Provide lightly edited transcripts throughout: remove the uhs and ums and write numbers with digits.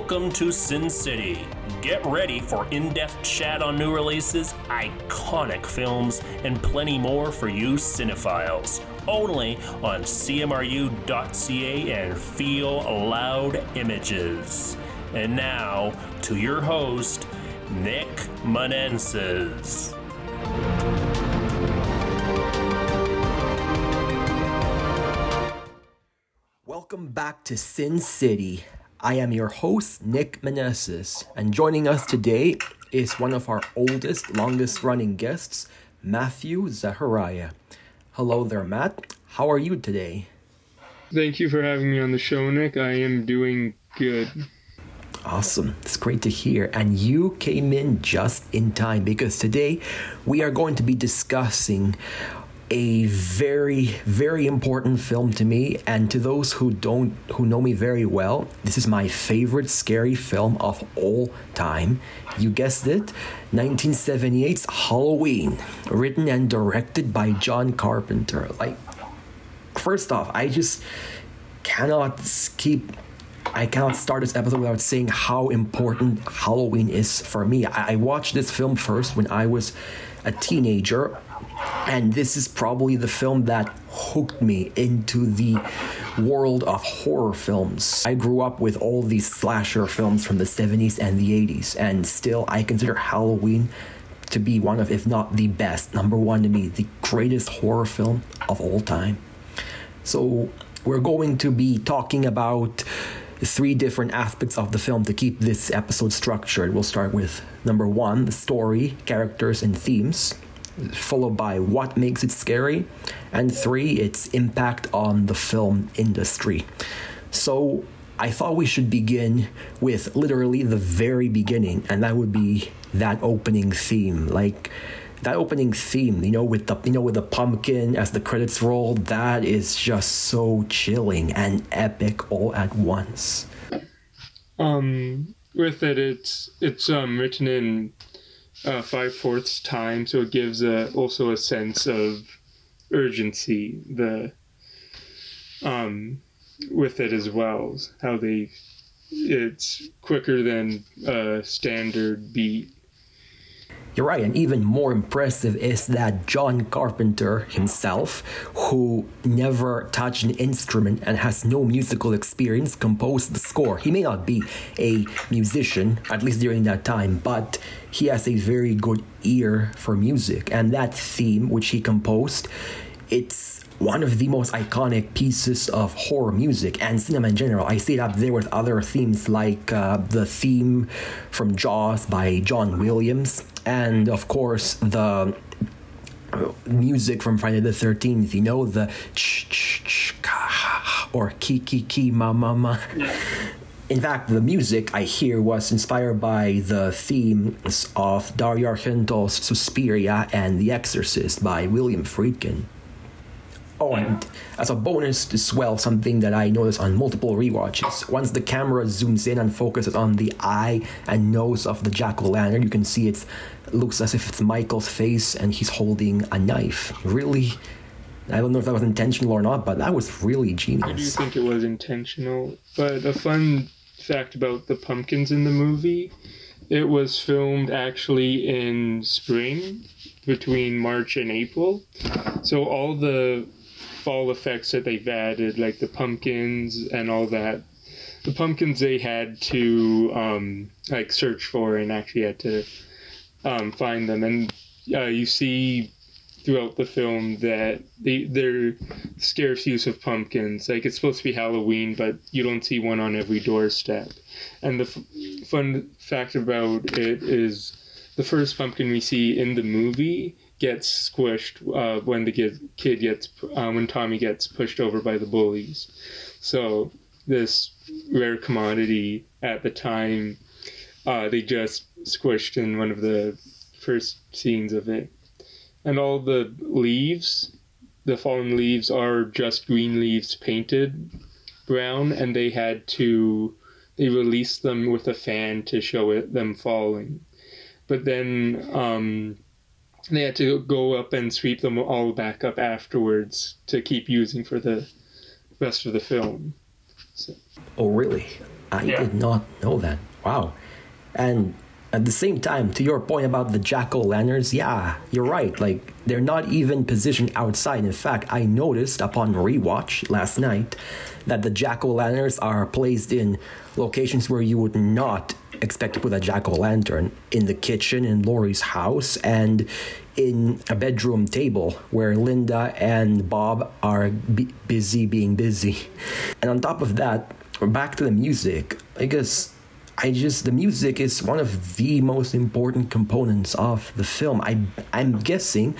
Welcome to Sin City. Get ready for in-depth chat on new releases, iconic films, and plenty more for you cinephiles. Only on cmru.ca and Feel Loud Images. And now, to your host, Nick Meneses. Welcome back to Sin City. I am your host, Nick Meneses, and joining us today is one of our oldest, longest-running guests, Matthew Zaharia. Hello there, Matt. How are you today? Thank you for having me on the show, Nick. I am doing good. Awesome. It's great to hear. And you came in just in time, because today we are going to be discussing a very, very important film to me, and to those who know me very well, this is my favorite scary film of all time. You guessed it, 1978's Halloween, written and directed by John Carpenter. Like, first off, I cannot start this episode without saying how important Halloween is for me. I watched this film first when I was a teenager, and this is probably the film that hooked me into the world of horror films. I grew up with all these slasher films from the 70s and the 80s, and still I consider Halloween to be one of, if not the best, number one to me, the greatest horror film of all time. So we're going to be talking about three different aspects of the film to keep this episode structured. We'll start with number one, the story, characters, and themes, followed by what makes it scary, and three, its impact on the film industry. So I thought we should begin with literally the very beginning, and that would be that opening theme. Like, that opening theme, with the pumpkin as the credits roll, that is just so chilling and epic all at once. With it, it's written in 5/4 time, so it gives also a sense of urgency with it as well. It's quicker than a standard beat. You're right, and even more impressive is that John Carpenter himself, who never touched an instrument and has no musical experience, composed the score. He may not be a musician, at least during that time, but he has a very good ear for music. And that theme, which he composed, it's one of the most iconic pieces of horror music and cinema in general. I see it up there with other themes like the theme from Jaws by John Williams, and of course the music from Friday the 13th, the ch ch ch ka, or ki ma ma ma. In fact, the music I hear was inspired by the themes of Dario Argento's Suspiria and The Exorcist by William Friedkin. Oh, and as a bonus as well, something that I noticed on multiple rewatches, once the camera zooms in and focuses on the eye and nose of the jack-o'-lantern, you can see it looks as if it's Michael's face and he's holding a knife. Really, I don't know if that was intentional or not, but that was really genius. I do think it was intentional, but a fun fact about the pumpkins in the movie, it was filmed actually in spring, between March and April, so all the fall effects that they've added, like the pumpkins and all that, the pumpkins they had to search for and actually had to find them, and you see throughout the film that their scarce use of pumpkins, like it's supposed to be Halloween but you don't see one on every doorstep. And the fun fact about it is the first pumpkin we see in the movie gets squished when the kid gets, when Tommy gets pushed over by the bullies. So this rare commodity at the time, they just squished in one of the first scenes of it. And all the leaves, the fallen leaves, are just green leaves painted brown, and they released them with a fan to show them falling. But then they had to go up and sweep them all back up afterwards to keep using for the rest of the film. So. Oh, really? I did not know that. Wow. And at the same time, to your point about the jack-o'-lanterns, yeah, you're right. Like, they're not even positioned outside. In fact, I noticed upon rewatch last night that the jack-o'-lanterns are placed in locations where you would not expect to put a jack-o'-lantern, in the kitchen in Laurie's house and in a bedroom table where Linda and Bob are busy being busy. And on top of that, back to the music, the music is one of the most important components of the film. I'm guessing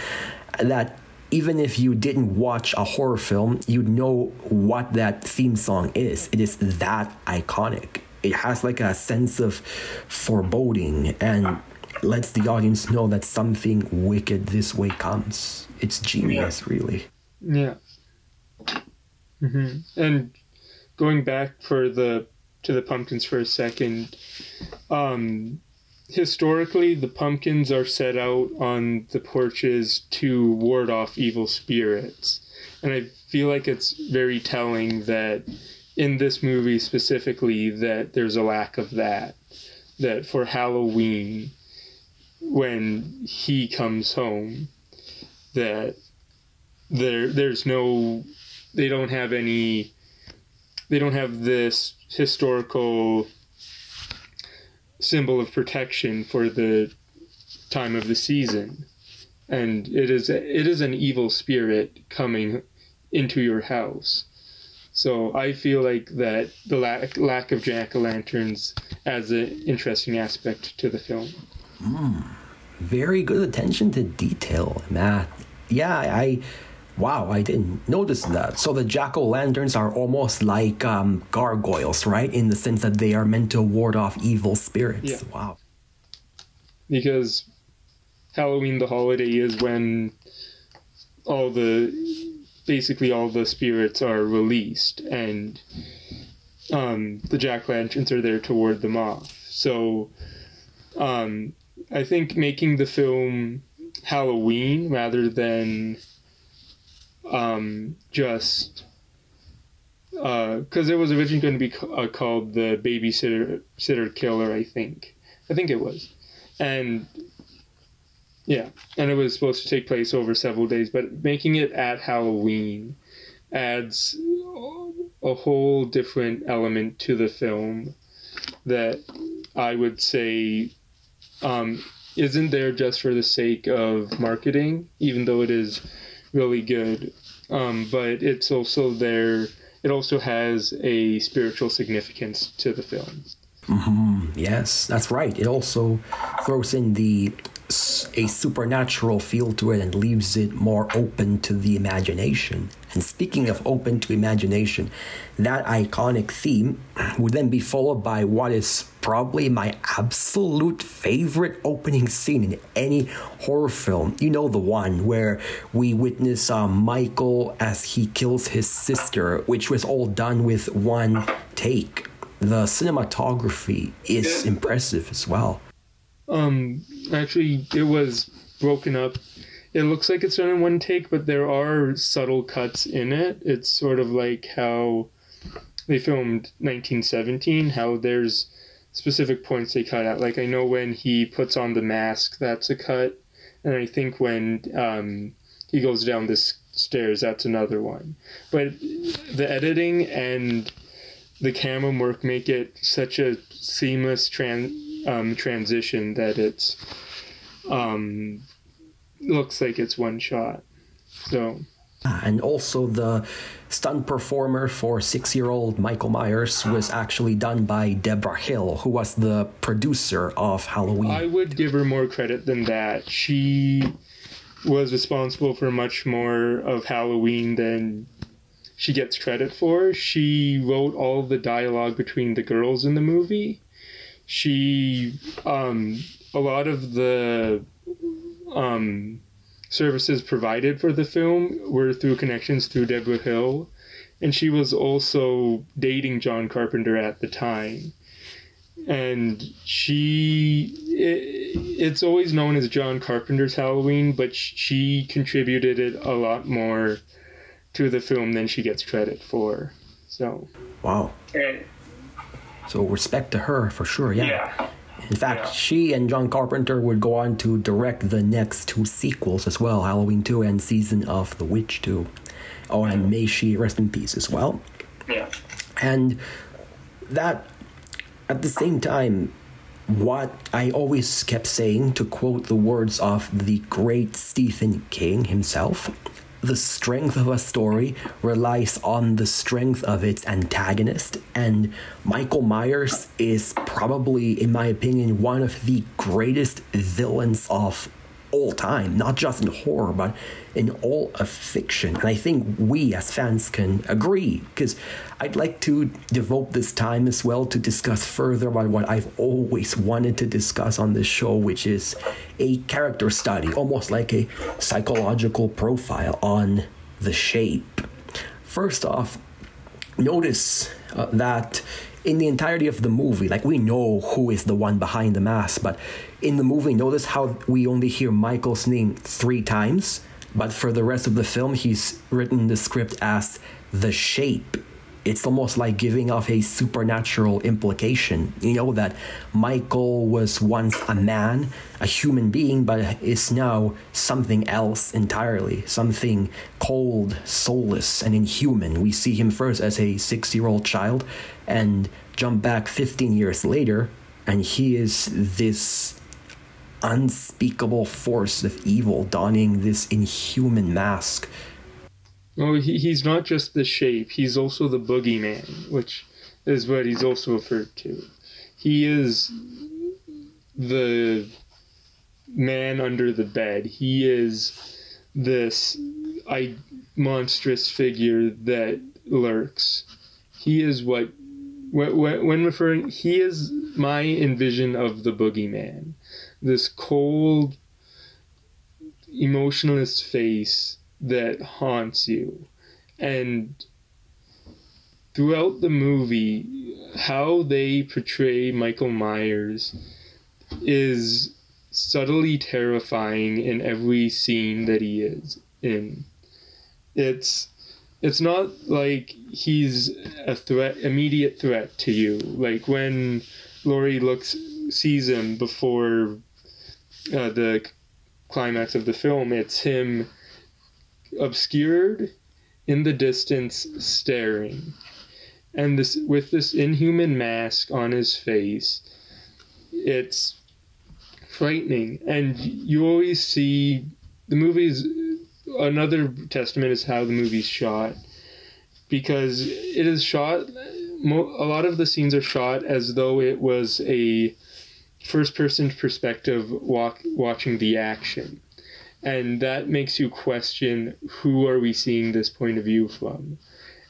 that even if you didn't watch a horror film, you'd know what that theme song is. It is that iconic. It has like a sense of foreboding and lets the audience know that something wicked this way comes. It's genius, really. Yeah. Mm-hmm. And going back to the pumpkins for a second. Historically, the pumpkins are set out on the porches to ward off evil spirits. And I feel like it's very telling that in this movie specifically that there's a lack of that. That for Halloween, when he comes home, that there's no... They don't have this historical symbol of protection for the time of the season, and it is an evil spirit coming into your house. So I feel like that the lack of jack-o'-lanterns adds an interesting aspect to the film. Very good attention to detail, Matt. Wow, I didn't notice that. So the jack-o'-lanterns are almost like gargoyles, right? In the sense that they are meant to ward off evil spirits. Yeah. Wow. Because Halloween, the holiday, is when all the spirits are released, and the jack-o'-lanterns are there to ward them off. So I think making the film Halloween rather than... because it was originally going to be called The Babysitter Killer, I think it was, and it was supposed to take place over several days, but making it at Halloween adds a whole different element to the film that I would say isn't there just for the sake of marketing, even though it is really good, but it's also there. It also has a spiritual significance to the film. Mm-hmm. Yes, that's right. It also throws in a supernatural feel to it and leaves it more open to the imagination. And speaking of open to imagination, that iconic theme would then be followed by what is probably my absolute favorite opening scene in any horror film. You know, the one where we witness Michael as he kills his sister, which was all done with one take. The cinematography is impressive as well. Actually, it was broken up. It looks like it's done in one take, but there are subtle cuts in it. It's sort of like how they filmed 1917, how there's specific points they cut out. Like, I know when he puts on the mask, that's a cut. And I think when he goes down the stairs, that's another one. But the editing and the camera work make it such a seamless transition that it's looks like it's one shot. So, and also the stunt performer for 6-year-old Michael Myers was actually done by Deborah Hill, who was the producer of Halloween. I would give her more credit than that. She was responsible for much more of Halloween than she gets credit for. She wrote all the dialogue between the girls in the movie. She, a lot of the services provided for the film were through connections through Deborah Hill, and she was also dating John Carpenter at the time. And it's always known as John Carpenter's Halloween, but she contributed it a lot more to the film than she gets credit for. So, wow. So respect to her for sure. Yeah. In fact, she and John Carpenter would go on to direct the next two sequels as well, Halloween 2 and Season of the Witch 2. Oh, and may she rest in peace as well. Yeah. And that, at the same time, what I always kept saying, to quote the words of the great Stephen King himself, the strength of a story relies on the strength of its antagonist, and Michael Myers is probably, in my opinion, one of the greatest villains of all time, not just in horror, but in all of fiction. And I think we as fans can agree, because I'd like to devote this time as well to discuss further about what I've always wanted to discuss on this show, which is a character study, almost like a psychological profile on the Shape. First off, notice that in the entirety of the movie, like, we know who is the one behind the mask, but in the movie, notice how we only hear Michael's name 3 times, but for the rest of the film, he's written the script as The Shape. It's almost like giving off a supernatural implication, you know, that Michael was once a man, a human being, but is now something else entirely, something cold, soulless, and inhuman. We see him first as a 6-year-old child and jump back 15 years later, and he is this unspeakable force of evil donning this inhuman mask. Well, he's not just the Shape, he's also the boogeyman, which is what he's also referred to. He is the man under the bed. He is this monstrous figure that lurks. He is what, when referring, he is my envision of the boogeyman. This cold, emotionless face that haunts you. And throughout the movie, how they portray Michael Myers is subtly terrifying in every scene that he is in. It's not like he's a threat, immediate threat to you. Like when Laurie sees him before the climax of the film, it's him obscured in the distance, staring, and this, with this inhuman mask on his face. It's frightening, and you always see the movies. Another testament is how the movie's shot, because it is shot, a lot of the scenes are shot as though it was a first-person perspective watching the action. And that makes you question, who are we seeing this point of view from?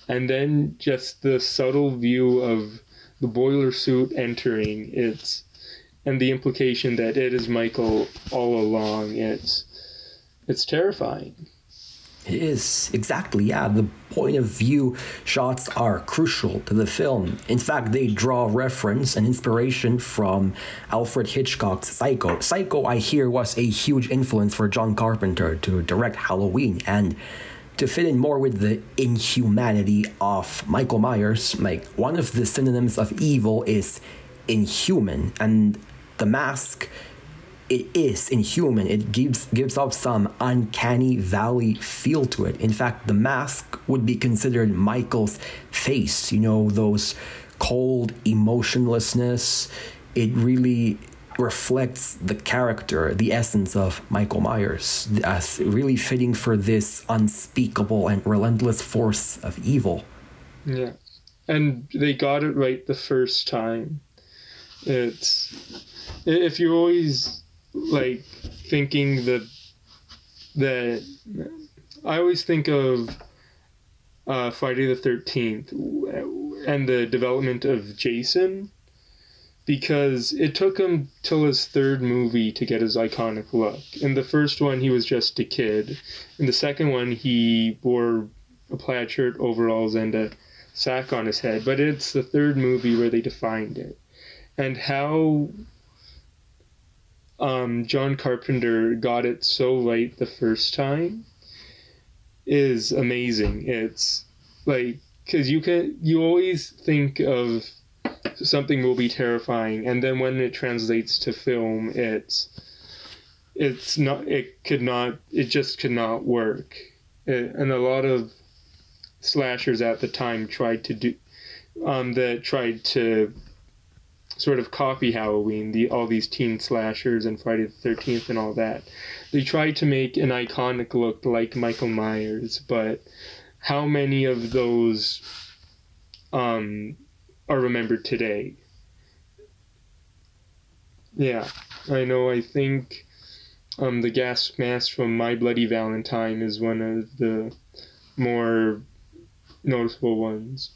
And then just the subtle view of the boiler suit entering, and the implication that it is Michael all along. It's terrifying. It is, exactly, yeah. The point of view shots are crucial to the film. In fact, they draw reference and inspiration from Alfred Hitchcock's Psycho. Psycho, I hear, was a huge influence for John Carpenter to direct Halloween. And to fit in more with the inhumanity of Michael Myers, like, one of the synonyms of evil is inhuman. And the mask, it is inhuman. It gives off some uncanny valley feel to it. In fact, the mask would be considered Michael's face. You know, those cold emotionlessness. It really reflects the character, the essence of Michael Myers, as really fitting for this unspeakable and relentless force of evil. Yeah, and they got it right the first time. If you always, like, thinking that I always think of Friday the 13th and the development of Jason, because it took him till his 3rd movie to get his iconic look. In the first one, he was just a kid. In the second one, he wore a plaid shirt, overalls, and a sack on his head. But it's the 3rd movie where they defined it. And how John Carpenter got it so right the first time is amazing. It's like, because you always think of something will be terrifying, and then when it translates to film, it just could not work. And a lot of slashers at the time tried to sort of copy Halloween, all these teen slashers and Friday the 13th and all that. They tried to make an iconic look like Michael Myers, but how many of those are remembered today? Yeah, I know. I think the gas mask from My Bloody Valentine is one of the more noticeable ones.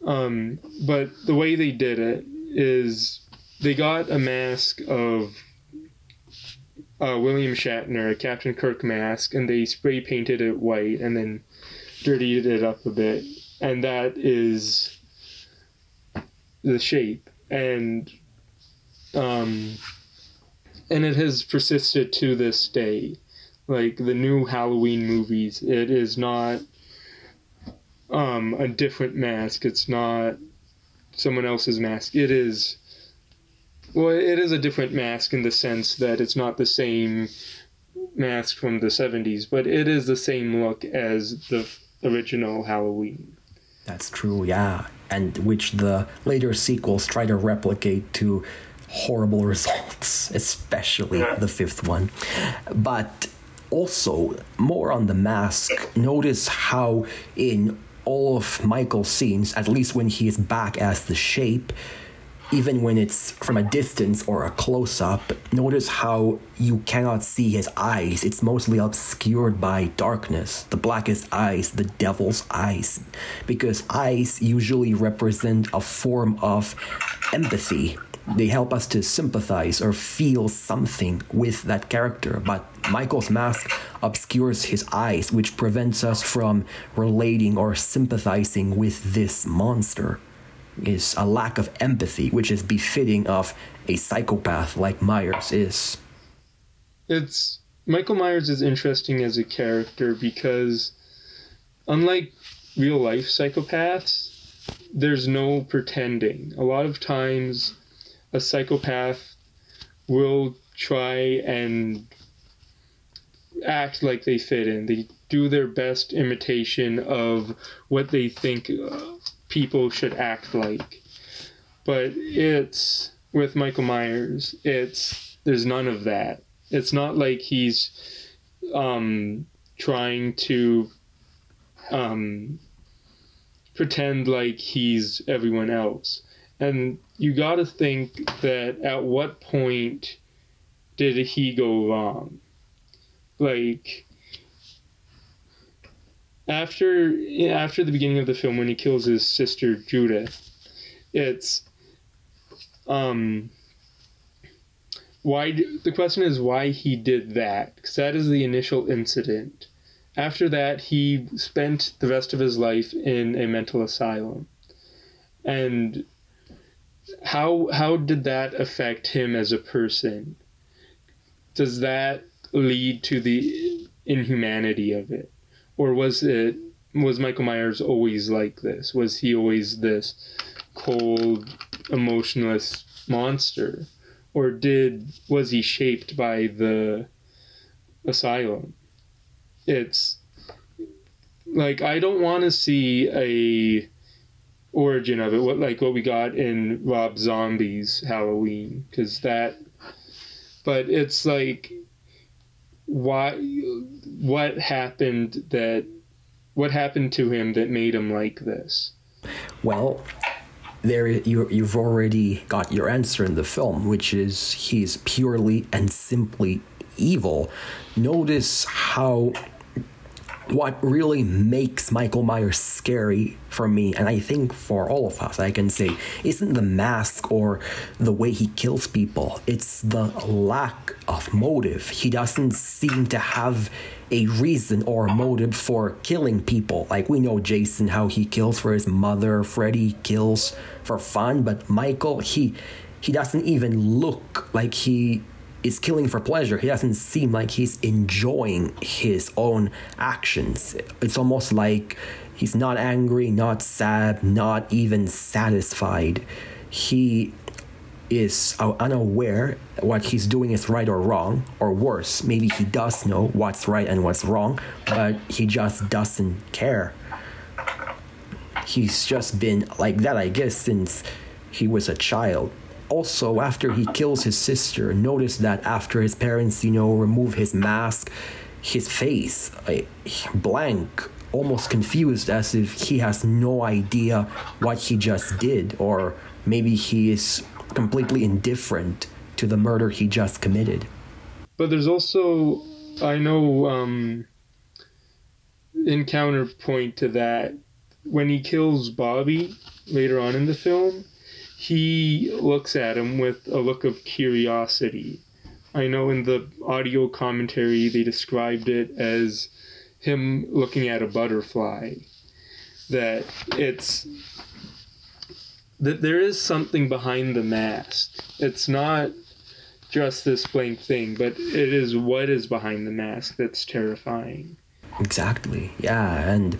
But the way they did it is they got a mask of William Shatner, a Captain Kirk mask, and they spray painted it white and then dirtied it up a bit. And that is the shape. And it has persisted to this day. Like the new Halloween movies, it is not a different mask. It's not someone else's mask. It is a different mask in the sense that it's not the same mask from the 70s, but it is the same look as the original Halloween. That's true, yeah. And which the later sequels try to replicate to horrible results, especially the fifth one. But also, more on the mask, notice how in all of Michael's scenes, at least when he is back as the shape, even when it's from a distance or a close-up, notice how you cannot see his eyes. It's mostly obscured by darkness. The blackest eyes, the devil's eyes. Because eyes usually represent a form of empathy. They help us to sympathize or feel something with that character. But Michael's mask obscures his eyes, which prevents us from relating or sympathizing with this monster. Is a lack of empathy, which is befitting of a psychopath like Myers is. Michael Myers is interesting as a character because, unlike real-life psychopaths, there's no pretending. A lot of times, a psychopath will try and act like they fit in. They do their best imitation of what they think people should act like. But with Michael Myers, there's none of that. It's not like he's trying to pretend like he's everyone else. And you gotta think that at what point did he go wrong? Like, After the beginning of the film, when he kills his sister Judith, the question is why he did that, because that is the initial incident. After that, he spent the rest of his life in a mental asylum, and how did that affect him as a person? Does that lead to the inhumanity of it? Or was Michael Myers always like this? Was he always this cold, emotionless monster? Or was he shaped by the asylum? It's like, I don't want to see a origin of it, what we got in Rob Zombie's Halloween, but it's like, what happened to him that made him like this? Well, there you've already got your answer in the film, which is he's purely and simply evil. Notice how what really makes Michael Myers scary for me, and I think for all of us, I can say, isn't the mask or the way he kills people. It's the lack of motive. He doesn't seem to have a reason or a motive for killing people. Like, we know Jason, how he kills for his mother. Freddy kills for fun. But Michael, he doesn't even look like he is killing for pleasure. He doesn't seem like he's enjoying his own actions. It's almost like he's not angry, not sad, not even satisfied. he is unaware what he's doing is right or wrong, or worse, maybe he does know what's right and what's wrong, but he just doesn't care. He's just been like that, I guess, since he was a child. Also, after he kills his sister, notice that after his parents, remove his mask, his face, blank, almost confused, as if he has no idea what he just did, or maybe he is completely indifferent to the murder he just committed. But there's also, I know, in counterpoint to that, when he kills Bobby later on in the film, he looks at him with a look of curiosity. I know in the audio commentary they described it as him looking at a butterfly. That it's... that there is something behind the mask. It's not just this blank thing, but it is what is behind the mask that's terrifying. Exactly, yeah, and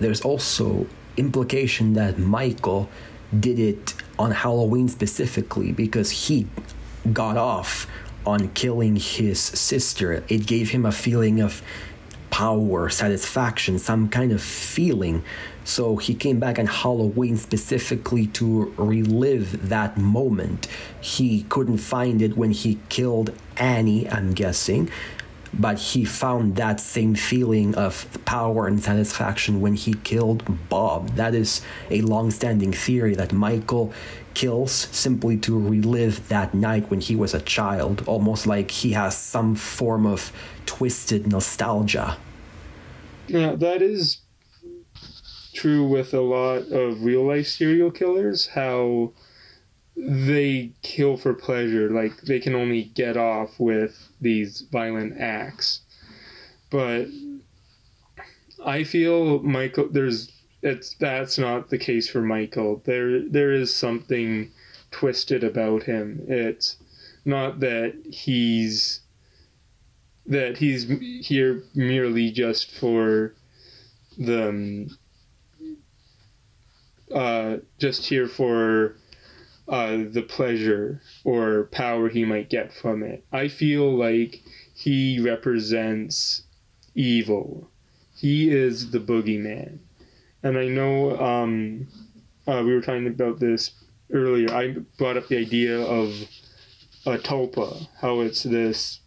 there's also implication that Michael did it on Halloween specifically because he got off on killing his sister. It gave him a feeling of power, satisfaction, some kind of feeling. So he came back on Halloween specifically to relive that moment. He couldn't find it when he killed Annie, I'm guessing, but he found that same feeling of power and satisfaction when he killed Bob. That is a long-standing theory, that Michael kills simply to relive that night when he was a child, almost like he has some form of twisted nostalgia. Yeah, that is true with a lot of real-life serial killers, how they kill for pleasure, like they can only get off with these violent acts. But I feel Michael, that's not the case for Michael. There is something twisted about him. It's not that he's here merely just for the the pleasure or power he might get from it. I feel like he represents evil. He is the boogeyman. And I know we were talking about this earlier. I brought up the idea of a tulpa, how it's this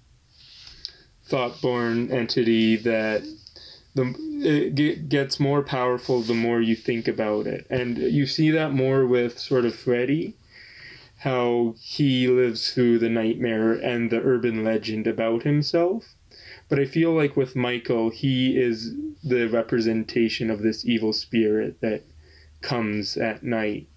thought-born entity that it gets more powerful the more you think about it. And you see that more with sort of Freddy, how he lives through the nightmare and the urban legend about himself. But I feel like with Michael, he is the representation of this evil spirit that comes at night.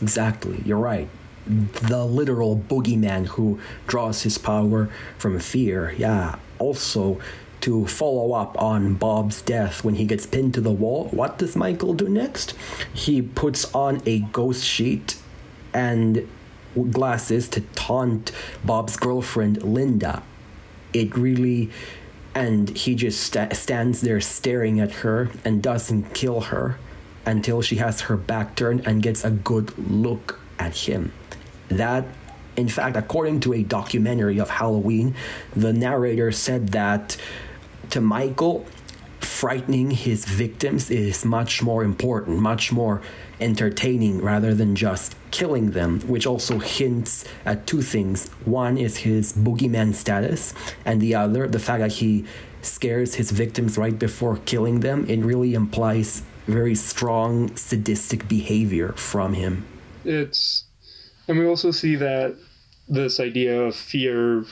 Exactly, you're right. The literal boogeyman who draws his power from fear. Yeah, also to follow up on Bob's death, when he gets pinned to the wall, what does Michael do next? He puts on a ghost sheet and glasses to taunt Bob's girlfriend Linda. And he just stands there staring at her and doesn't kill her until she has her back turned and gets a good look at him. That, in fact, according to a documentary of Halloween, the narrator said that to Michael, frightening his victims is much more important, much more entertaining, rather than just killing them, which also hints at two things. One is his boogeyman status, and the other, the fact that he scares his victims right before killing them. It really implies very strong sadistic behavior from him. And we also see that this idea of fear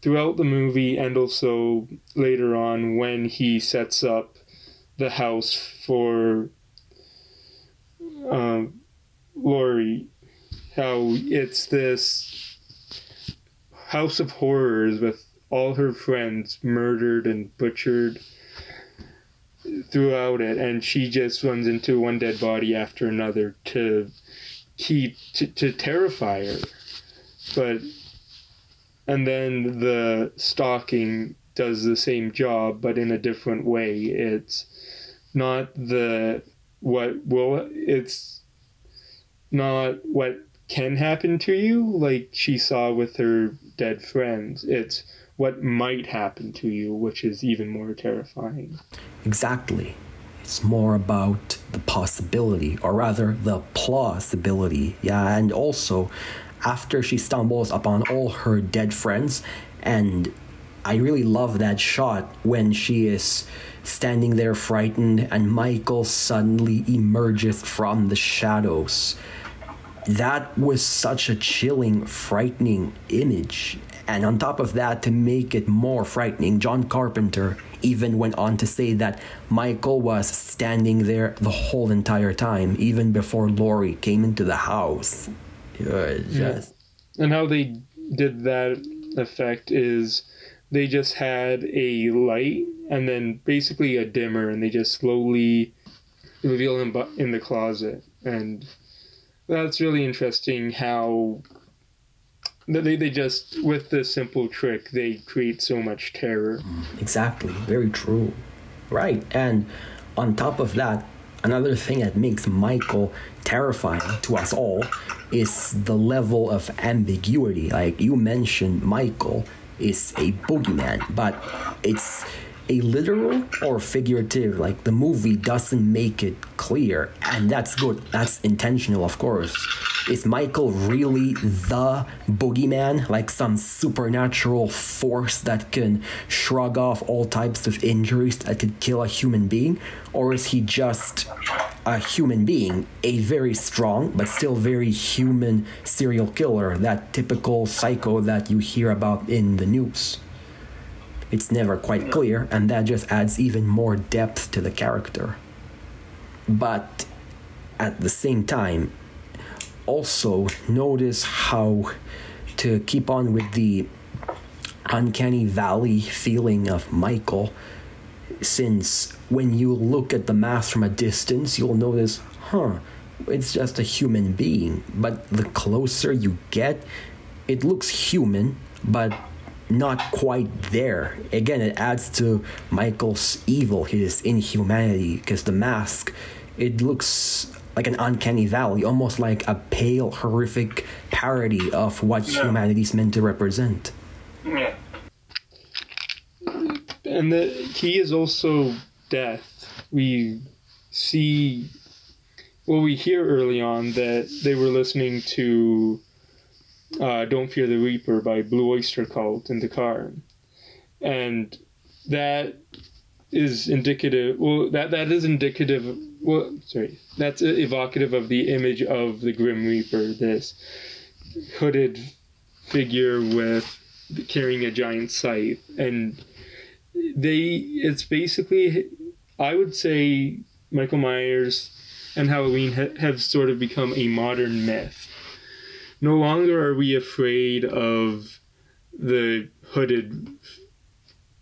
throughout the movie, and also later on when he sets up the house for Laurie, how it's this house of horrors with all her friends murdered and butchered throughout it, and she just runs into one dead body after another to terrify her. And then the stalking does the same job, but in a different way. It's not what can happen to you, like she saw with her dead friends. It's what might happen to you, which is even more terrifying. Exactly. It's more about the possibility, or rather the plausibility. Yeah, and also after she stumbles upon all her dead friends, and I really love that shot when she is standing there frightened and Michael suddenly emerges from the shadows. That was such a chilling, frightening image. And on top of that, to make it more frightening, John Carpenter even went on to say that Michael was standing there the whole entire time, even before Laurie came into the house. Yes. And how they did that effect is they just had a light and then basically a dimmer, and they just slowly reveal him in the closet. And that's really interesting how they just, with this simple trick, they create so much terror. Exactly. Very true. Right. And on top of that, another thing that makes Michael terrifying to us all is the level of ambiguity. Like you mentioned, Michael is a boogeyman, but it's a literal or figurative, like the movie doesn't make it clear, and that's good, that's intentional, of course. Is Michael really the boogeyman, like some supernatural force that can shrug off all types of injuries that could kill a human being, or is he just a human being, a very strong but still very human serial killer, that typical psycho that you hear about in the news? It's never quite clear, and that just adds even more depth to the character. But at the same time, also notice how, to keep on with the uncanny valley feeling of Michael, since when you look at the mask from a distance, you'll notice, it's just a human being. But the closer you get, it looks human, but not quite there. Again, it adds to Michael's evil, his inhumanity, because the mask, it looks like an uncanny valley, almost like a pale, horrific parody of what humanity's meant to represent. Yeah. And the key is also death. We see, we hear early on that they were listening to Don't Fear the Reaper by Blue Oyster Cult in the car. And that is indicative, that's evocative of the image of the Grim Reaper, this hooded figure with carrying a giant scythe. And it's basically, I would say, Michael Myers and Halloween have sort of become a modern myth. No longer are we afraid of the hooded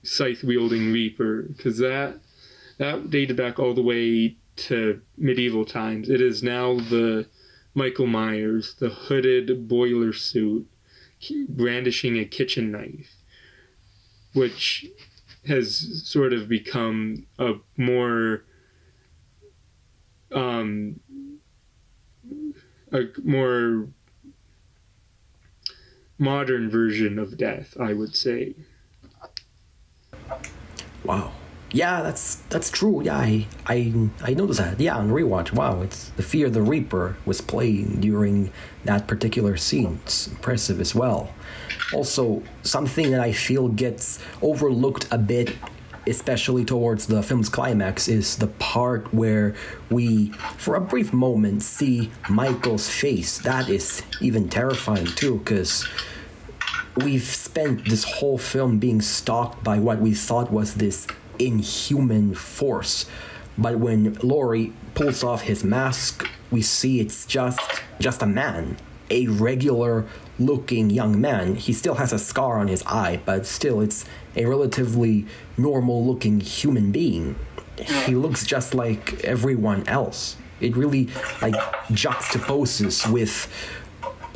scythe-wielding Reaper, because that dated back all the way to medieval times. It is now the Michael Myers, the hooded boiler suit, brandishing a kitchen knife, which has sort of become a more modern version of death, I would say. Wow. Yeah, that's true. Yeah, I noticed that. Yeah, on rewatch. Wow, it's the Fear the Reaper was playing during that particular scene. It's impressive as well. Also, something that I feel gets overlooked a bit, especially towards the film's climax, is the part where we, for a brief moment, see Michael's face. That is even terrifying, too, because we've spent this whole film being stalked by what we thought was this inhuman force. But when Laurie pulls off his mask, we see it's just a man, a regular-looking young man. He still has a scar on his eye, but still it's a relatively normal-looking human being. He looks just like everyone else. It really, juxtaposes with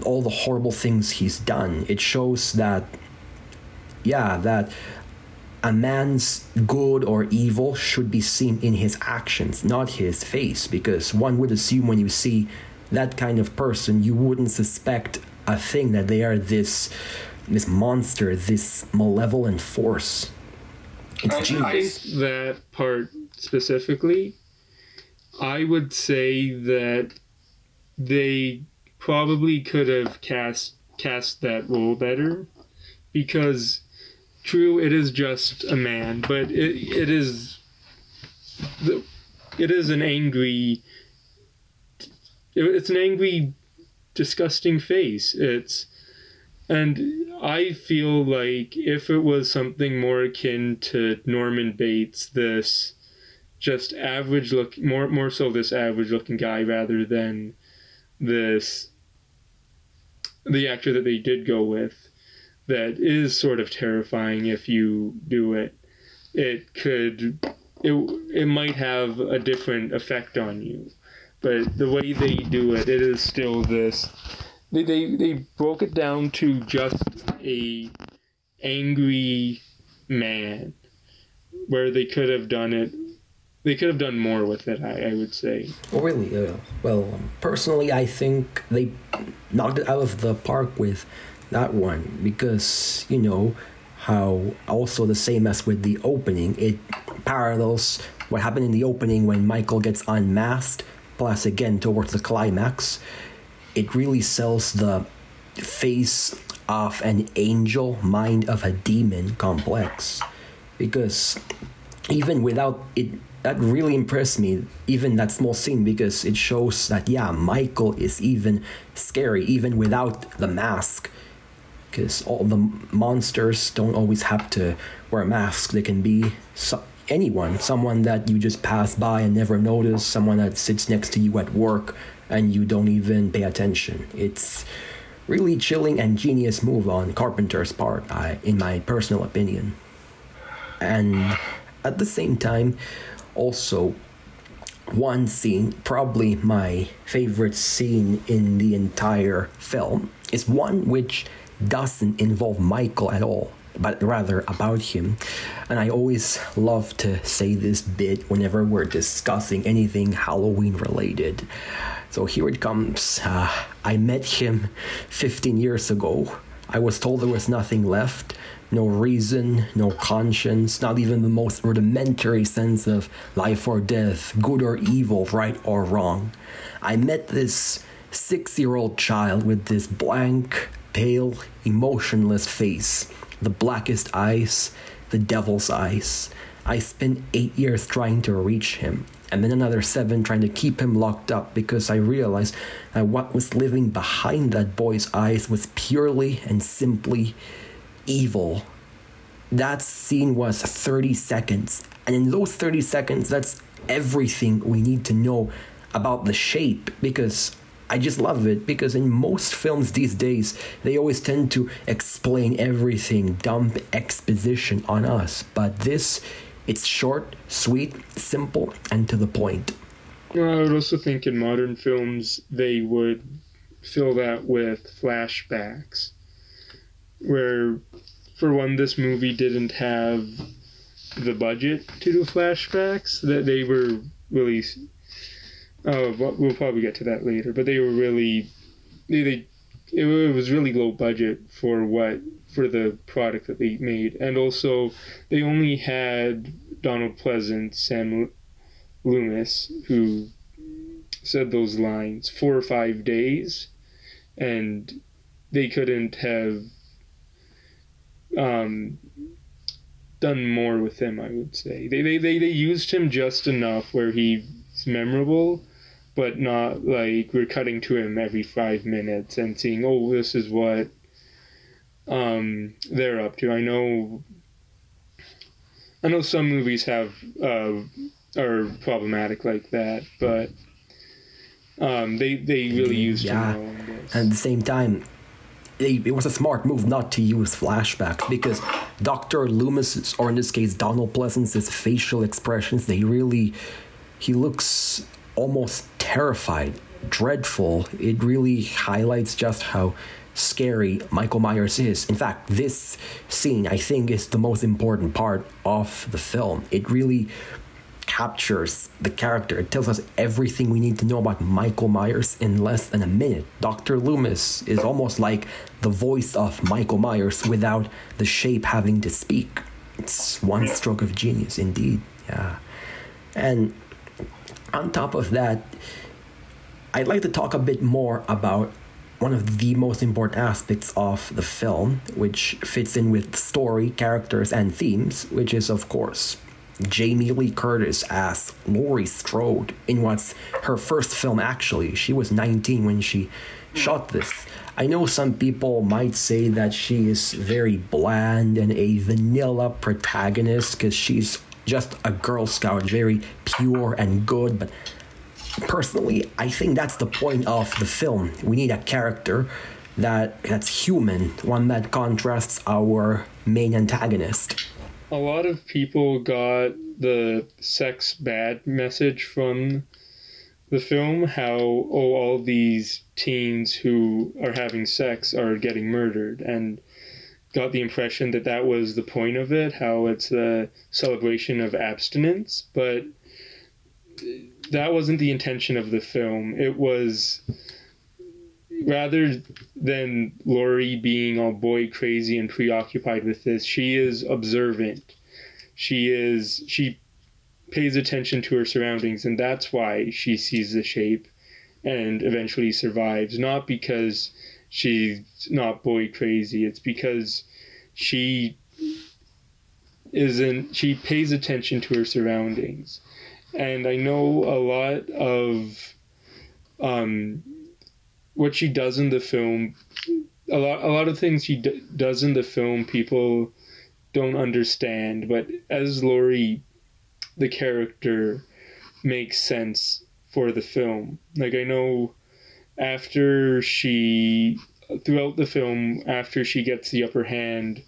all the horrible things he's done. It shows that, that a man's good or evil should be seen in his actions, not his face, because one would assume when you see that kind of person, you wouldn't suspect a thing that they are this monster, this malevolent force. It's genius. I think that part specifically, I would say that they probably could have cast that role better, because true, it is just a man, but it's an angry, disgusting face. And I feel like if it was something more akin to Norman Bates, this just average look, more so this average looking guy rather than the actor that they did go with, that is sort of terrifying if you do it. It might have a different effect on you, but the way they do it, it is still this. They broke it down to just a angry man, where they could have done it. They could have done more with it, I would say. Really? Personally, I think they knocked it out of the park with that one, because, you know, how also the same as with the opening, it parallels what happened in the opening when Michael gets unmasked, plus again towards the climax. It really sells the face of an angel, mind of a demon complex, because even without it, that really impressed me, even that small scene, because it shows that, yeah, Michael is even scary, even without the mask, because all the monsters don't always have to wear masks. They can be anyone, someone that you just pass by and never notice, someone that sits next to you at work and you don't even pay attention. It's really chilling and genius move on Carpenter's part, in my personal opinion. And at the same time, also, one scene, probably my favorite scene in the entire film, is one which doesn't involve Michael at all, but rather about him. And I always love to say this bit whenever we're discussing anything Halloween related. So here it comes. I met him 15 years ago. I was told there was nothing left. No reason, no conscience, not even the most rudimentary sense of life or death, good or evil, right or wrong. I met this 6-year-old child with this blank, pale, emotionless face, the blackest eyes, the devil's eyes. I spent 8 years trying to reach him, and then another 7 trying to keep him locked up, because I realized that what was living behind that boy's eyes was purely and simply evil. That scene was 30 seconds, and in those 30 seconds, that's everything we need to know about the shape, because I just love it, because in most films these days, they always tend to explain everything, dump exposition on us, but this, it's short, sweet, simple, and to the point. I would also think in modern films, they would fill that with flashbacks, where, for one, this movie didn't have the budget to do flashbacks, that they were really... we'll probably get to that later, but they were really... It was really low budget for the product that they made. And also, they only had Donald Pleasance, Sam Loomis, who said those lines 4 or 5 days, and they couldn't have done more with him, I would say. They used him just enough where he's memorable, but not like we're cutting to him every 5 minutes and seeing, oh, this is what they're up to. I know some movies have are problematic like that, but they really used him well. At the same time, it was a smart move not to use flashbacks, because Dr. Loomis, or in this case Donald Pleasance's facial expressions, he looks almost terrified, dreadful. It really highlights just how scary Michael Myers is. In fact, this scene, I think, is the most important part of the film. It really captures the character. It tells us everything we need to know about Michael Myers in less than a minute. Dr. Loomis is almost like the voice of Michael Myers without the shape having to speak. It's one stroke of genius indeed. Yeah. And on top of that, I'd like to talk a bit more about one of the most important aspects of the film, which fits in with story, characters, and themes, which is, of course, Jamie Lee Curtis as Laurie Strode in what's her first film, actually. She was 19 when she shot this. I know some people might say that she is very bland and a vanilla protagonist because she's just a Girl Scout, very pure and good, but personally, I think that's the point of the film. We need a character that's human, one that contrasts our main antagonist. A lot of people got the sex bad message from the film, how, oh, all these teens who are having sex are getting murdered, and got the impression that that was the point of it, how it's a celebration of abstinence, but that wasn't the intention of the film. It was, rather than Laurie being all boy crazy and preoccupied with this, she is observant. She pays attention to her surroundings, and that's why she sees the shape and eventually survives. Not because she's not boy crazy. It's because she pays attention to her surroundings. And I know a lot of what she does in the film, a lot of things she does in the film people don't understand, but as Laurie, the character, makes sense for the film. Like, I know throughout the film, after she gets the upper hand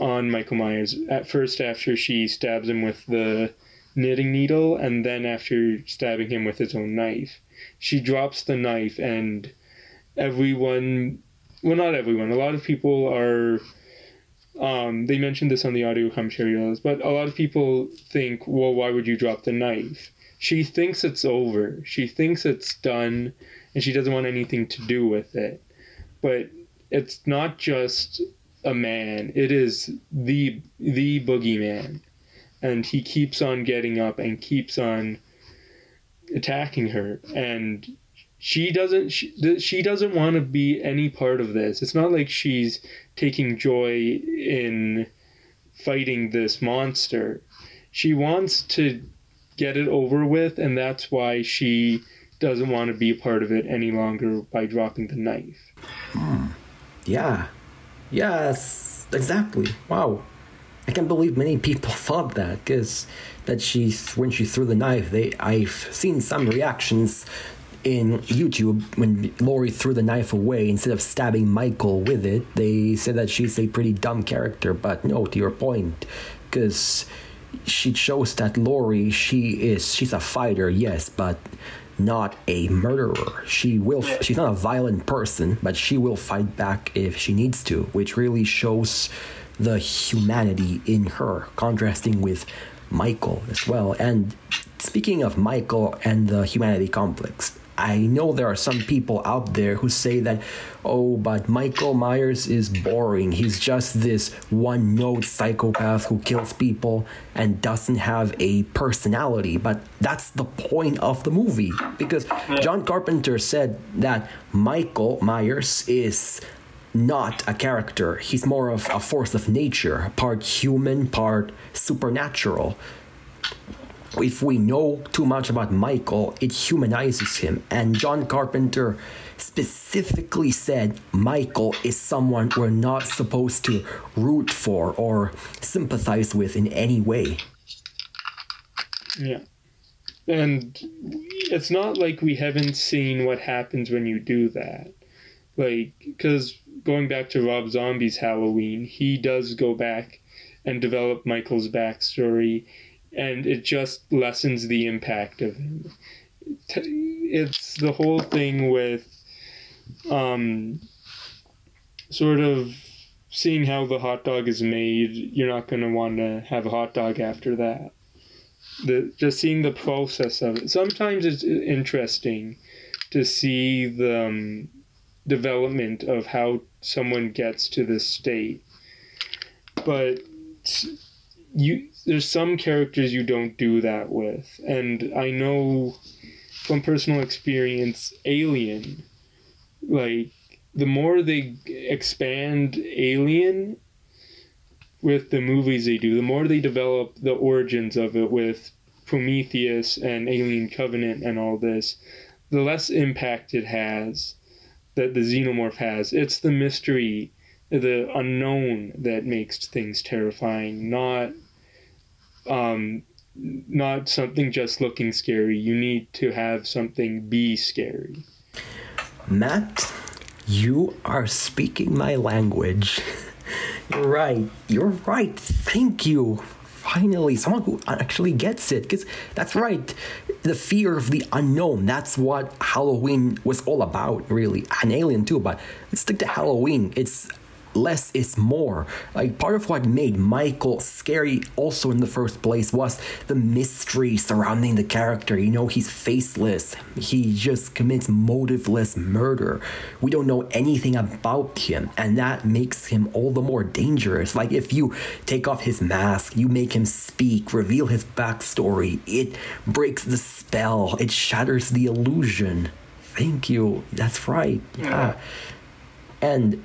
on Michael Myers, at first after she stabs him with the knitting needle, and then after stabbing him with his own knife, she drops the knife, and a lot of people are, they mentioned this on the audio commentary, but a lot of people think, well, why would you drop the knife? She thinks it's over, she thinks it's done, and she doesn't want anything to do with it. But it's not just a man, it is the boogeyman. And he keeps on getting up and keeps on attacking her. And she doesn't want to be any part of this. It's not like she's taking joy in fighting this monster. She wants to get it over with, and that's why she doesn't want to be a part of it any longer by dropping the knife. Yeah. Yes, exactly. Wow. I can't believe many people thought that, because when she threw the knife, I've seen some reactions in YouTube when Laurie threw the knife away instead of stabbing Michael with it. They said that she's a pretty dumb character, but no, to your point, because she shows that Laurie, she's a fighter, yes, but not a murderer. She's not a violent person, but she will fight back if she needs to, which really shows the humanity in her, contrasting with Michael as well. And speaking of Michael and the humanity complex, I know there are some people out there who say that, oh, but Michael Myers is boring. He's just this one-note psychopath who kills people and doesn't have a personality. But that's the point of the movie, because John Carpenter said that Michael Myers is not a character. He's more of a force of nature, part human, part supernatural. If we know too much about Michael, it humanizes him. And John Carpenter specifically said Michael is someone we're not supposed to root for or sympathize with in any way. Yeah. And it's not like we haven't seen what happens when you do that. Like, because going back to Rob Zombie's Halloween, he does go back and develop Michael's backstory, and it just lessens the impact of him. It's the whole thing with sort of seeing how the hot dog is made. You're not going to want to have a hot dog after that. just seeing the process of it. Sometimes it's interesting to see the development of how someone gets to this state. But there's some characters you don't do that with. And I know from personal experience, Alien, like, the more they expand Alien with the movies they do, the more they develop the origins of it with Prometheus and Alien Covenant and all this, the less impact it has, that the xenomorph has. It's the mystery, the unknown, that makes things terrifying, not something just looking scary. You need to have something be scary. Matt, you are speaking my language. You're right. Thank you. Finally, someone who actually gets it. Because that's right. The fear of the unknown. That's what Halloween was all about, really. An Alien, too, but let's stick to Halloween. It's less is more. Like, part of what made Michael scary also in the first place was the mystery surrounding the character. You know, he's faceless. He just commits motiveless murder. We don't know anything about him, and that makes him all the more dangerous. Like, if you take off his mask, you make him speak, reveal his backstory, it breaks the spell. It shatters the illusion. Thank you. That's right. Yeah. And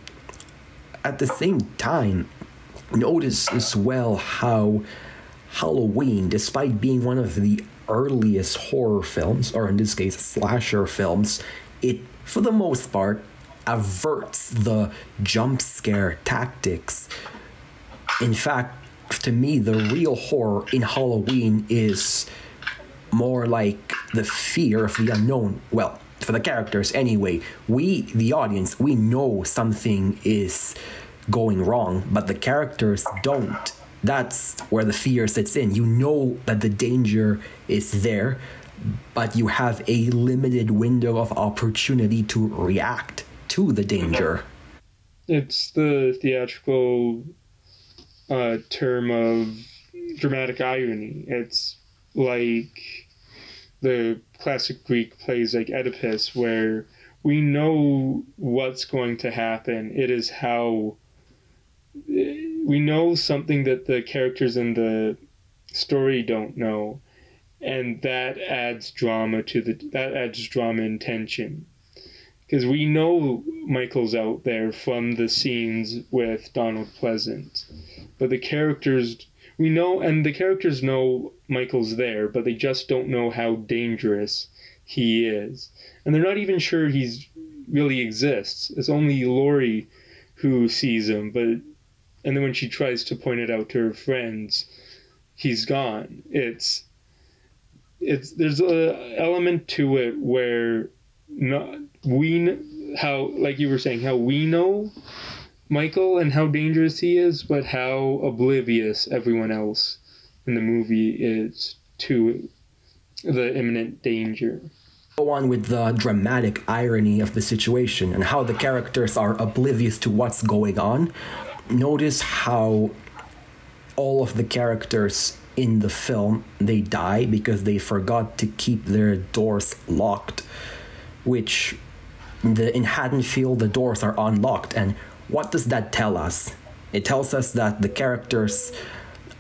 at the same time, notice as well how Halloween, despite being one of the earliest horror films, or in this case, slasher films, it, for the most part, averts the jump scare tactics. In fact, to me, the real horror in Halloween is more like the fear of the unknown. Well, for the characters anyway, we, the audience, we know something is going wrong, but the characters don't. That's where the fear sits in. You know that the danger is there, but you have a limited window of opportunity to react to the danger. It's the theatrical term of dramatic irony. It's like the classic Greek plays like Oedipus, where we know what's going to happen. It is how we know something that the characters in the story don't know, and that adds drama and tension, because we know Michael's out there from the scenes with Donald Pleasant, but the characters know Michael's there, but they just don't know how dangerous he is. And they're not even sure he's really exists. It's only Laurie who sees him, and then when she tries to point it out to her friends, he's gone. There's an element to it where how we know Michael and how dangerous he is, but how oblivious everyone else in the movie is to the imminent danger. Go on with the dramatic irony of the situation and how the characters are oblivious to what's going on. Notice how all of the characters in the film, they die because they forgot to keep their doors locked, which in Haddonfield, the doors are unlocked. And what does that tell us? It tells us that the characters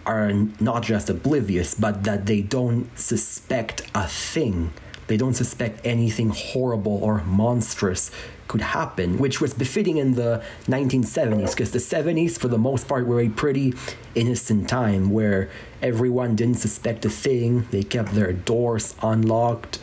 are not just oblivious, but that they don't suspect a thing. They don't suspect anything horrible or monstrous could happen, which was befitting in the 1970s, because the 70s, for the most part, were a pretty innocent time where everyone didn't suspect a thing. They kept their doors unlocked.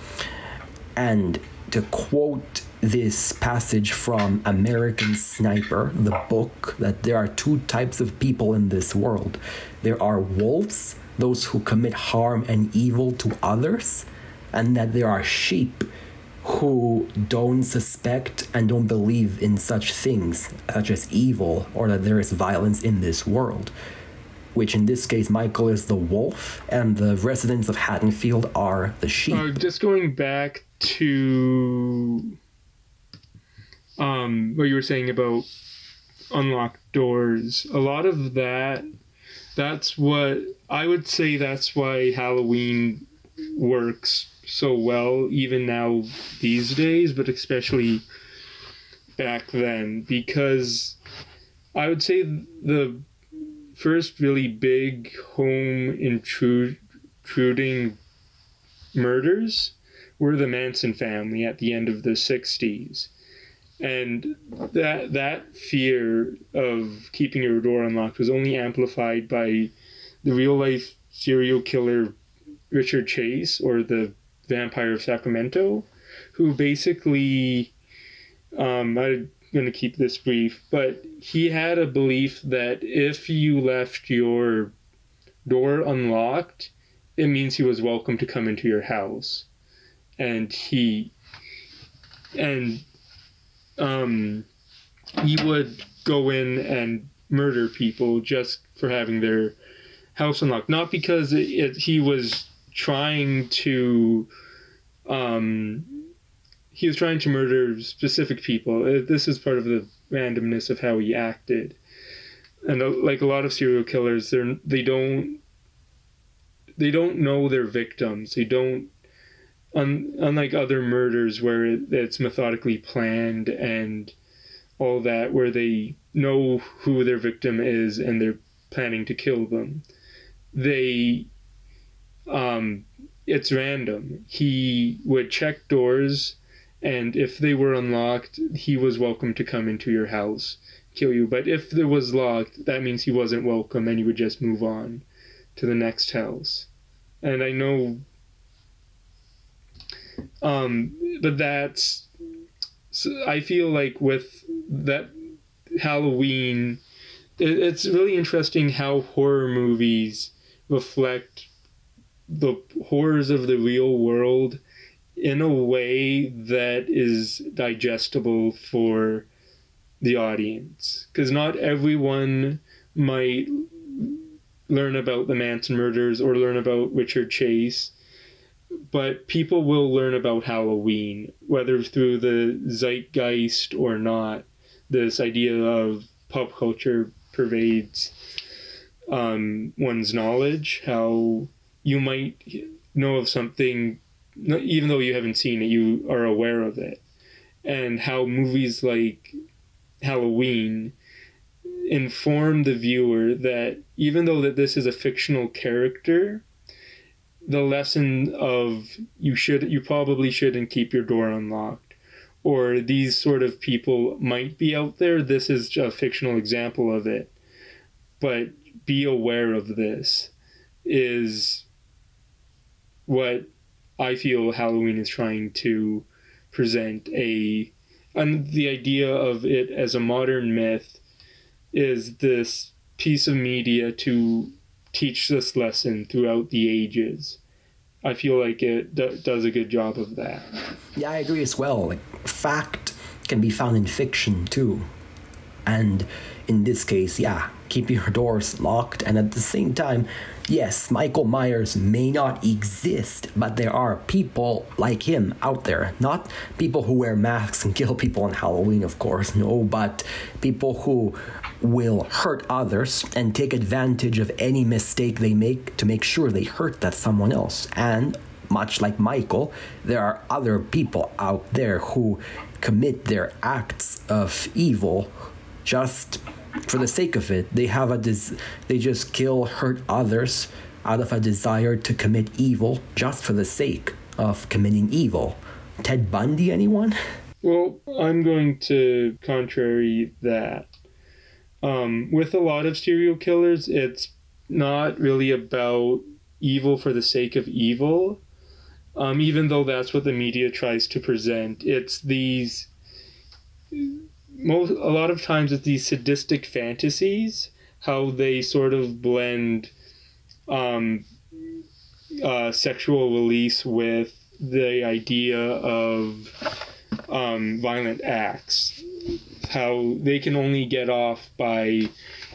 And to quote this passage from American Sniper, the book, that there are two types of people in this world. There are wolves, those who commit harm and evil to others, and that there are sheep who don't suspect and don't believe in such things, such as evil, or that there is violence in this world, which in this case, Michael is the wolf, and the residents of Haddonfield are the sheep. Just going back to what you were saying about unlocked doors, a lot of that That's what I would say. That's why Halloween works so well, even now these days, but especially back then, because I would say the first really big home intruding murders were the Manson family at the end of the 60s. And that fear of keeping your door unlocked was only amplified by the real-life serial killer Richard Chase, or the Vampire of Sacramento, who basically, I'm going to keep this brief, but he had a belief that if you left your door unlocked, it means he was welcome to come into your house. And he would go in and murder people just for having their house unlocked. Not because he was trying to, he was trying to murder specific people. This is part of the randomness of how he acted. And like a lot of serial killers, they don't know their victims. They don't. Unlike other murders where it's methodically planned and all that, where they know who their victim is and they're planning to kill them, it's random. He would check doors, and if they were unlocked, he was welcome to come into your house, kill you. But if it was locked, that means he wasn't welcome, and you would just move on to the next house. And I know... but that's, so I feel like with that Halloween, it's really interesting how horror movies reflect the horrors of the real world in a way that is digestible for the audience. Because not everyone might learn about the Manson murders or learn about Richard Chase, but people will learn about Halloween, whether through the zeitgeist or not. This idea of pop culture pervades one's knowledge, how you might know of something, even though you haven't seen it, you are aware of it. And how movies like Halloween inform the viewer that even though that this is a fictional character, the lesson of you probably shouldn't keep your door unlocked, or these sort of people might be out there. This is a fictional example of it, but be aware of this is what I feel Halloween is trying to present. And the idea of it as a modern myth is this piece of media to teach this lesson throughout the ages. I feel like it does a good job of that. Yeah, I agree as well. Like, fact can be found in fiction too. And in this case, yeah, keep your doors locked. And at the same time, yes, Michael Myers may not exist, but there are people like him out there. Not people who wear masks and kill people on Halloween, of course, no, but people who will hurt others and take advantage of any mistake they make to make sure they hurt that someone else. And much like Michael, there are other people out there who commit their acts of evil just for the sake of it. They have they just kill, hurt others out of a desire to commit evil just for the sake of committing evil. Ted Bundy, anyone? Well, I'm going to contrary that. With a lot of serial killers, it's not really about evil for the sake of evil, even though that's what the media tries to present. It's these... a lot of times it's these sadistic fantasies, how they sort of blend sexual release with the idea of violent acts, how they can only get off by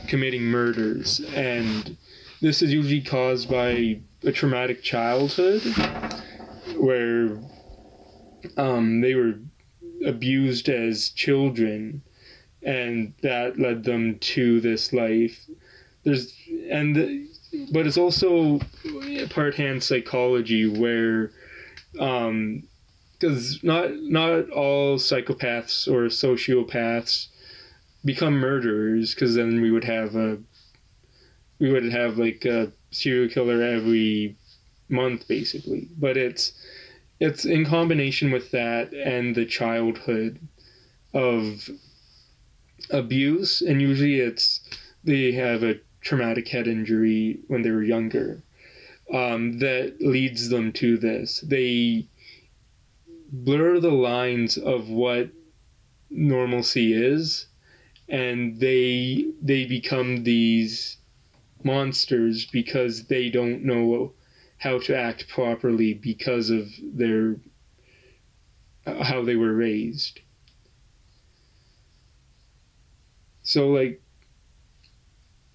committing murders. And this is usually caused by a traumatic childhood where they were abused as children, and that led them to this life. There's But it's also part hand psychology where, because not all psychopaths or sociopaths become murderers, because then we would have like a serial killer every month basically. But it's in combination with that and the childhood of abuse, and usually they have a traumatic head injury when they were younger that leads them to this. They blur the lines of what normalcy is, and they become these monsters because they don't know how to act properly because of how they were raised. So like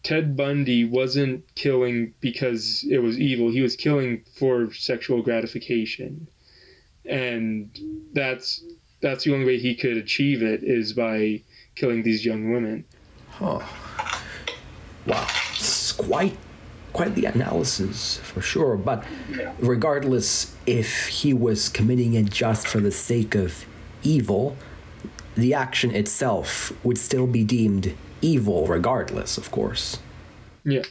Ted Bundy wasn't killing because it was evil. He was killing for sexual gratification. And that's the only way he could achieve it, is by killing these young women. Huh. Wow. It's quite the analysis, for sure. But regardless, if he was committing it just for the sake of evil, the action itself would still be deemed evil regardless, of course. Yeah.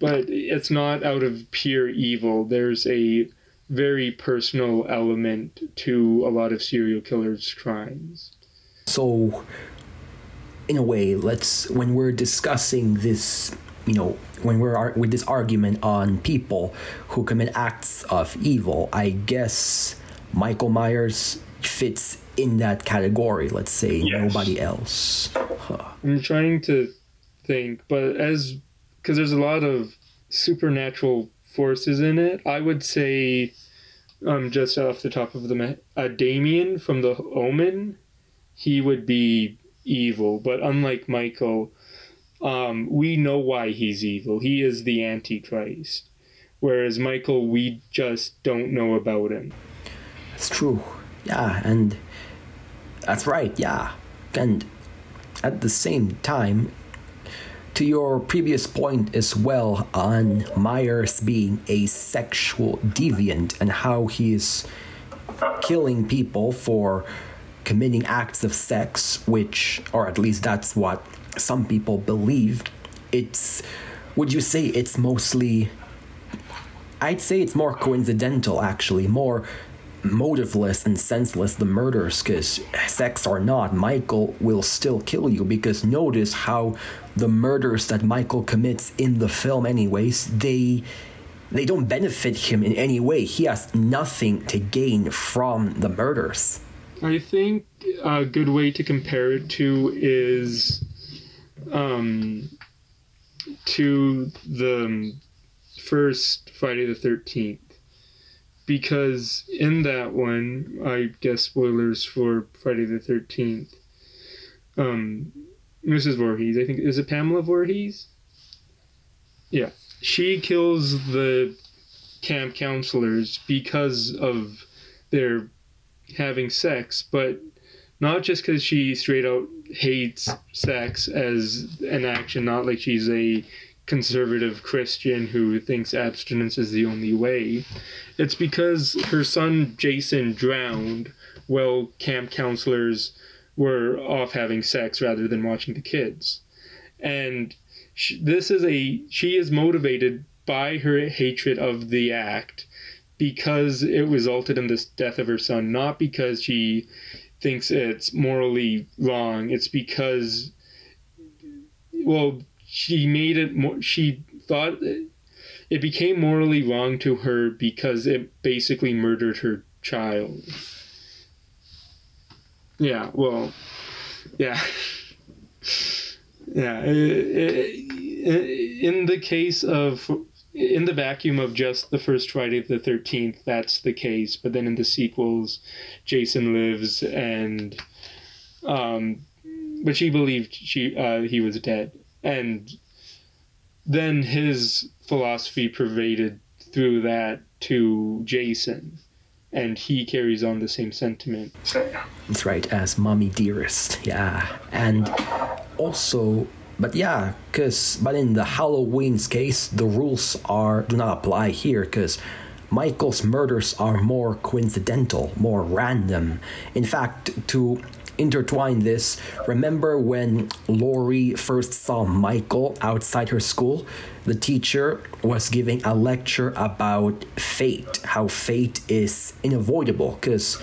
But it's not out of pure evil. There's a very personal element to a lot of serial killers' crimes. So, in a way, when we're discussing this, when we're with this argument on people who commit acts of evil, I guess Michael Myers fits in that category, let's say. Yes. Nobody else. Huh. I'm trying to think, but because there's a lot of supernatural forces in it, I would say, just off the top of Damien from The Omen, he would be evil, but unlike Michael, we know why he's evil. He is the Antichrist, whereas Michael, we just don't know about him. That's true. Yeah, and that's right, yeah. And at the same time, to your previous point as well on Myers being a sexual deviant and how he is killing people for committing acts of sex, which, or at least that's what some people believe, would you say it's mostly, I'd say it's more coincidental, actually, more motiveless and senseless, the murders, because sex or not, Michael will still kill you, because notice how the murders that Michael commits in the film anyways, they don't benefit him in any way. He has nothing to gain from the murders. I think a good way to compare it to is to the first Friday the 13th. Because in that one, I guess spoilers for Friday the 13th, Mrs. Voorhees, I think, is it Pamela Voorhees? Yeah. She kills the camp counselors because of their having sex, but not just because she straight out hates sex as an action, not like she's a conservative Christian who thinks abstinence is the only way. It's because her son Jason drowned while camp counselors were off having sex rather than watching the kids. And she is motivated by her hatred of the act because it resulted in this death of her son, not because she thinks it's morally wrong. It's because, well, she thought it became morally wrong to her because it basically murdered her child. Yeah, well, yeah. Yeah, in the vacuum of just the first Friday the 13th, that's the case. But then in the sequels, Jason lives and, but she believed he was dead. And then his philosophy pervaded through that to Jason, and he carries on the same sentiment. That's right, as Mommy Dearest, yeah. And also, But yeah, but in the Halloween's case, the rules do not apply here, because Michael's murders are more coincidental, more random. In fact, to intertwine this, remember when Laurie first saw Michael outside her school? The teacher was giving a lecture about fate, how fate is unavoidable, because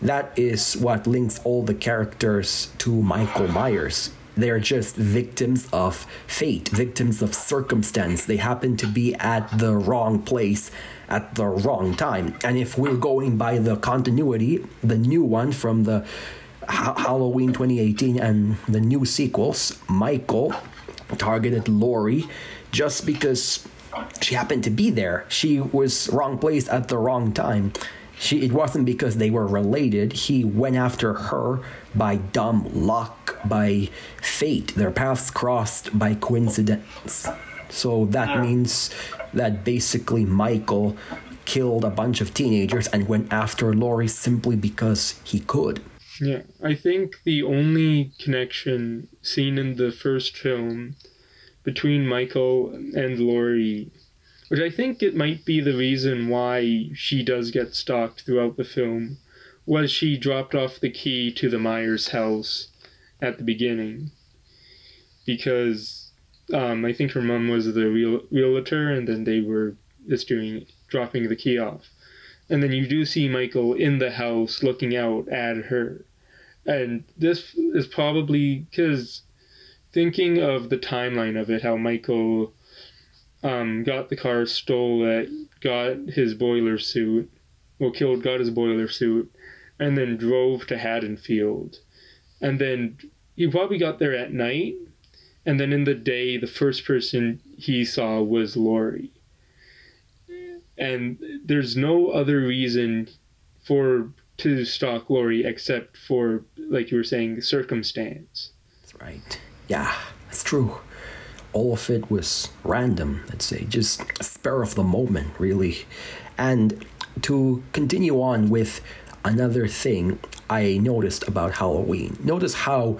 that is what links all the characters to Michael Myers. They're just victims of fate, victims of circumstance. They happen to be at the wrong place at the wrong time. And if we're going by the continuity, the new one from the Halloween 2018 and the new sequels, Michael targeted Laurie just because she happened to be there. She was wrong place at the wrong time. It wasn't because they were related. He went after her by dumb luck, by fate. Their paths crossed by coincidence. So that means that basically Michael killed a bunch of teenagers and went after Laurie simply because he could. Yeah, I think the only connection seen in the first film between Michael and Laurie, which I think it might be the reason why she does get stalked throughout the film, was she dropped off the key to the Myers house at the beginning. Because I think her mom was the realtor, and then they were just dropping the key off. And then you do see Michael in the house looking out at her. And this is probably because, thinking of the timeline of it, how Michael got the car, stole it, got his boiler suit, and then drove to Haddonfield. And then he probably got there at night, and then in the day, the first person he saw was Laurie. And there's no other reason to stalk Laurie except for, like you were saying, the circumstance. That's right. Yeah, that's true. All of it was random, let's say, just a spur of the moment, really. And to continue on with another thing I noticed about Halloween, notice how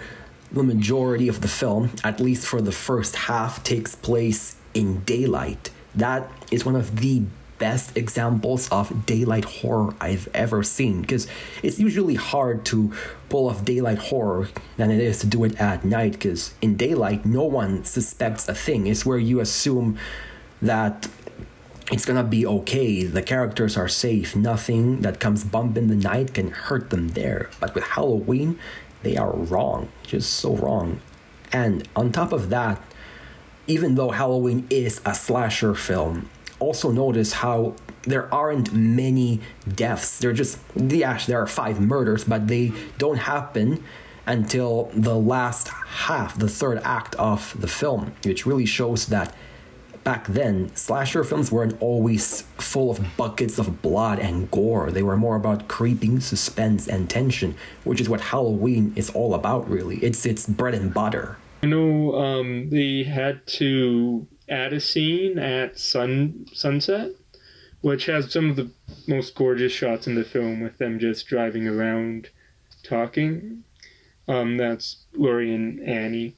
the majority of the film, at least for the first half, takes place in daylight. That is one of the best examples of daylight horror I've ever seen, because it's usually hard to pull off daylight horror than it is to do it at night, because in daylight no one suspects a thing. It's where you assume that it's gonna be okay, the characters are safe, nothing that comes bump in the night can hurt them there. But with Halloween, they are wrong, just so wrong. And on top of that, even though Halloween is a slasher film, also notice how there aren't many deaths. There are 5 murders, but they don't happen until the last half, the third act of the film, which really shows that back then, slasher films weren't always full of buckets of blood and gore. They were more about creeping suspense and tension, which is what Halloween is all about, really. It's its bread and butter. I know they had to add a scene at sunset, which has some of the most gorgeous shots in the film, with them just driving around talking. That's Laurie and Annie.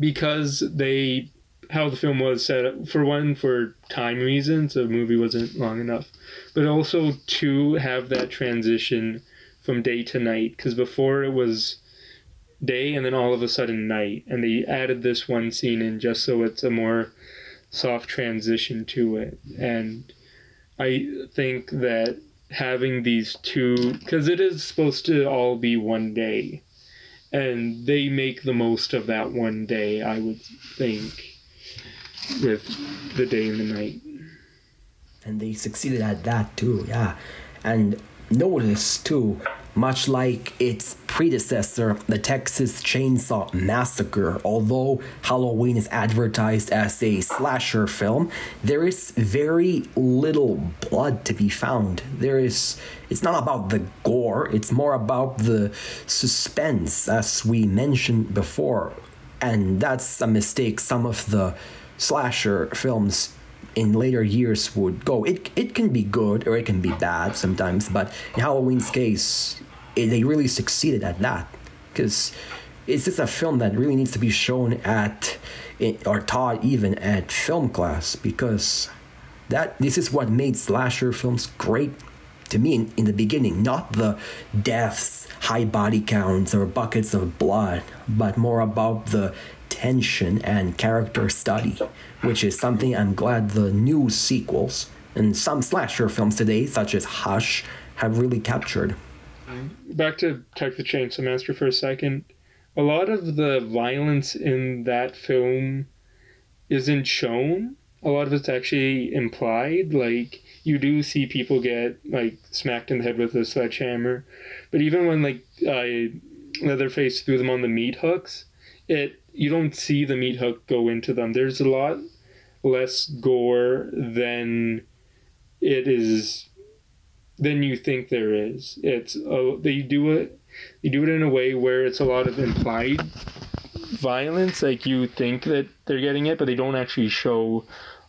Because how the film was set up, for time reasons, the movie wasn't long enough, but also to have that transition from day to night, because before it was day and then all of a sudden night, and they added this one scene in just so it's a more soft transition to it. And I think that having these two, because it is supposed to all be one day, and they make the most of that one day, I would think, with the day and the night. And they succeeded at that too, yeah. And notice too, much like its predecessor, the Texas Chainsaw Massacre, although Halloween is advertised as a slasher film, there is very little blood to be found. It's not about the gore, it's more about the suspense, as we mentioned before. And that's a mistake some of the slasher films in later years would go. It can be good or it can be bad sometimes, but in Halloween's case, they really succeeded at that, because it's just a film that really needs to be shown at, or taught even at film class, because this is what made slasher films great to me in the beginning. Not the deaths, high body counts, or buckets of blood, but more about the tension and character study, which is something I'm glad the new sequels and some slasher films today, such as Hush, have really captured. Back to Tech the Chainsaw Master for a second. A lot of the violence in that film isn't shown. A lot of it's actually implied. Like, you do see people get, like, smacked in the head with a sledgehammer. But even when, like, Leatherface threw them on the meat hooks, you don't see the meat hook go into them. There's a lot less gore than you think there is. They do it in a way where it's a lot of implied violence. Like, you think that they're getting it, but they don't actually show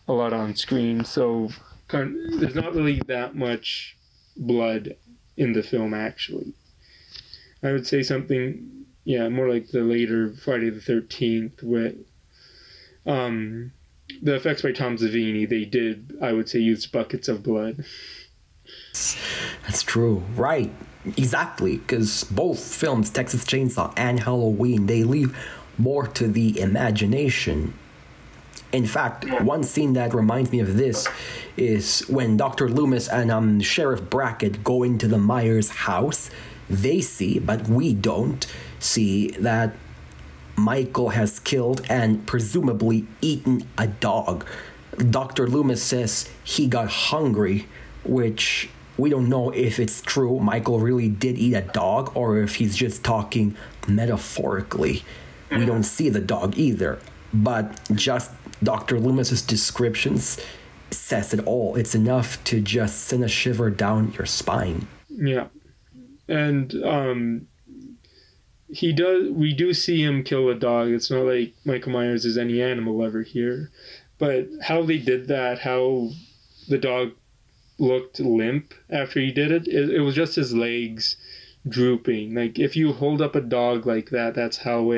a lot on screen. So there's not really that much blood in the film, actually. I would say something, more like the later Friday the 13th with the effects by Tom Savini. They did, I would say, use buckets of blood. That's true, right? Exactly, because both films, Texas Chainsaw and Halloween, they leave more to the imagination. In fact, one scene that reminds me of this is when Dr. Loomis and Sheriff Brackett go into the Myers house. They see, but we don't see, that Michael has killed and presumably eaten a dog. Dr. Loomis says he got hungry, which we don't know if it's true. Michael really did eat a dog, or if he's just talking metaphorically. We don't see the dog either, but just Dr. Loomis's descriptions says it all. It's enough to just send a shiver down your spine. Yeah. And we do see him kill a dog. It's not like Michael Myers is any animal lover here, but how they did that, how the dog looked limp after he did it. It was just his legs drooping. Like, if you hold up a dog like that, that's how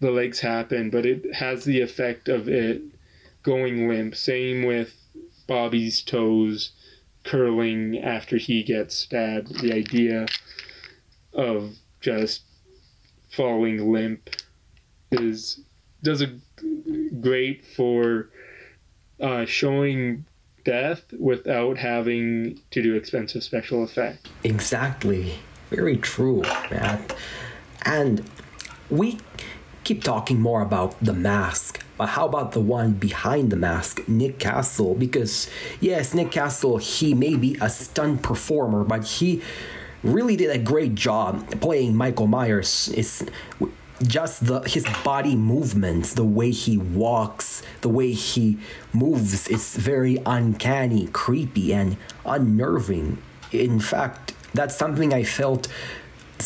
the legs happen, but it has the effect of it going limp. Same with Bobby's toes curling after he gets stabbed. The idea of just falling limp does great for showing death without having to do expensive special effects. Exactly. Very true, Matt. And we keep talking more about The Mask, but how about the one behind The Mask, Nick Castle? Because, yes, Nick Castle, he may be a stunt performer, but he really did a great job playing Michael Myers. It's just his body movements, the way he walks, the way he moves. It's very uncanny, creepy, and unnerving. In fact, that's something I felt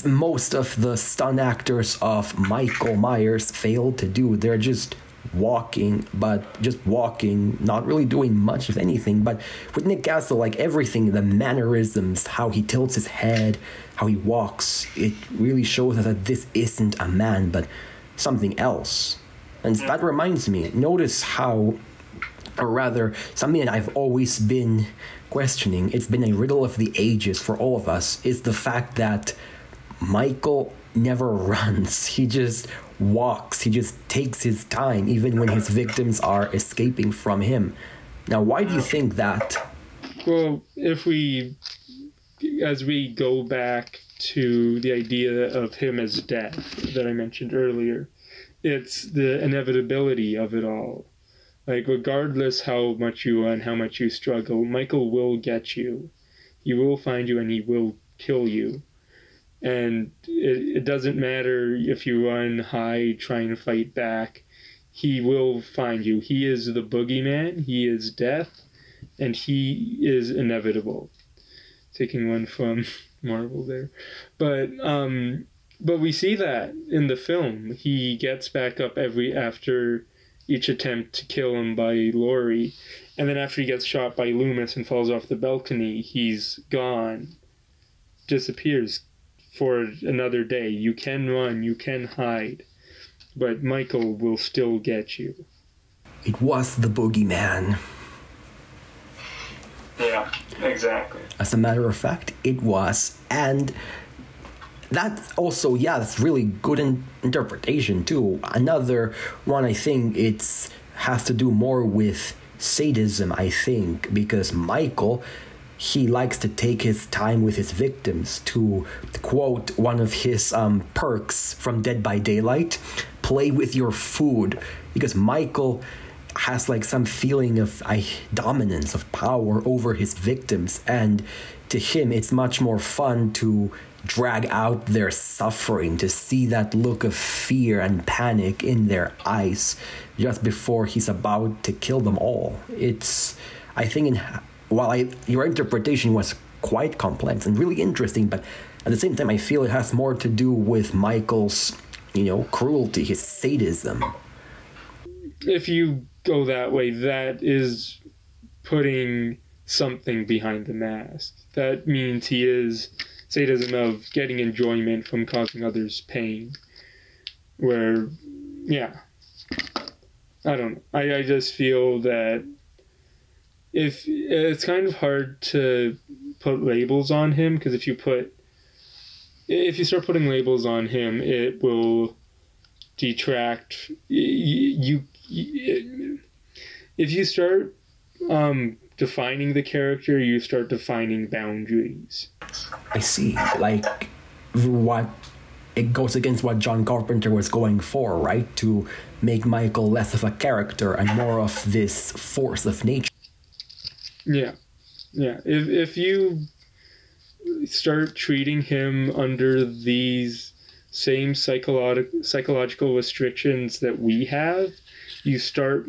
most of the stunt actors of Michael Myers failed to do. They're just walking, not really doing much of anything. But with Nick Castle, like, everything, the mannerisms, how he tilts his head, how he walks, it really shows us that this isn't a man, but something else. And that reminds me, notice how, or rather, something that I've always been questioning, it's been a riddle of the ages for all of us, is the fact that Michael never runs. He just walks. He just takes his time, even when his victims are escaping from him. Now, why do you think that? Well, as we go back to the idea of him as death that I mentioned earlier, it's the inevitability of it all. Like, regardless how much you run, how much you struggle, Michael will get you. He will find you and he will kill you. And it doesn't matter if you run high trying to fight back. He will find you. He is the boogeyman. He is death. And he is inevitable. Taking one from Marvel there. But we see that in the film. He gets back up after each attempt to kill him by Laurie. And then after he gets shot by Loomis and falls off the balcony, he's gone. Disappears. for another day. You can run, you can hide, but Michael will still get you. It was the boogeyman. Yeah, exactly. As a matter of fact, it was. And that also, yeah, that's really good interpretation too. Another one, I think it's has to do more with sadism, I think, because Michael, he likes to take his time with his victims. To quote one of his perks from Dead by Daylight, play with your food, because Michael has like some feeling of dominance, of power over his victims, and to him it's much more fun to drag out their suffering, to see that look of fear and panic in their eyes just before he's about to kill them all. It's, I think, your interpretation was quite complex and really interesting, but at the same time I feel it has more to do with Michael's, cruelty, his sadism. If you go that way, that is putting something behind the mask. That means he is sadism of getting enjoyment from causing others pain. Where, yeah, I don't know. I just feel that if it's kind of hard to put labels on him, because if you start putting labels on him, it will detract. If you start defining the character, you start defining boundaries. I see. Like, what it goes against what John Carpenter was going for, right? To make Michael less of a character and more of this force of nature. Yeah. Yeah. If you start treating him under these same psychological restrictions that we have, you start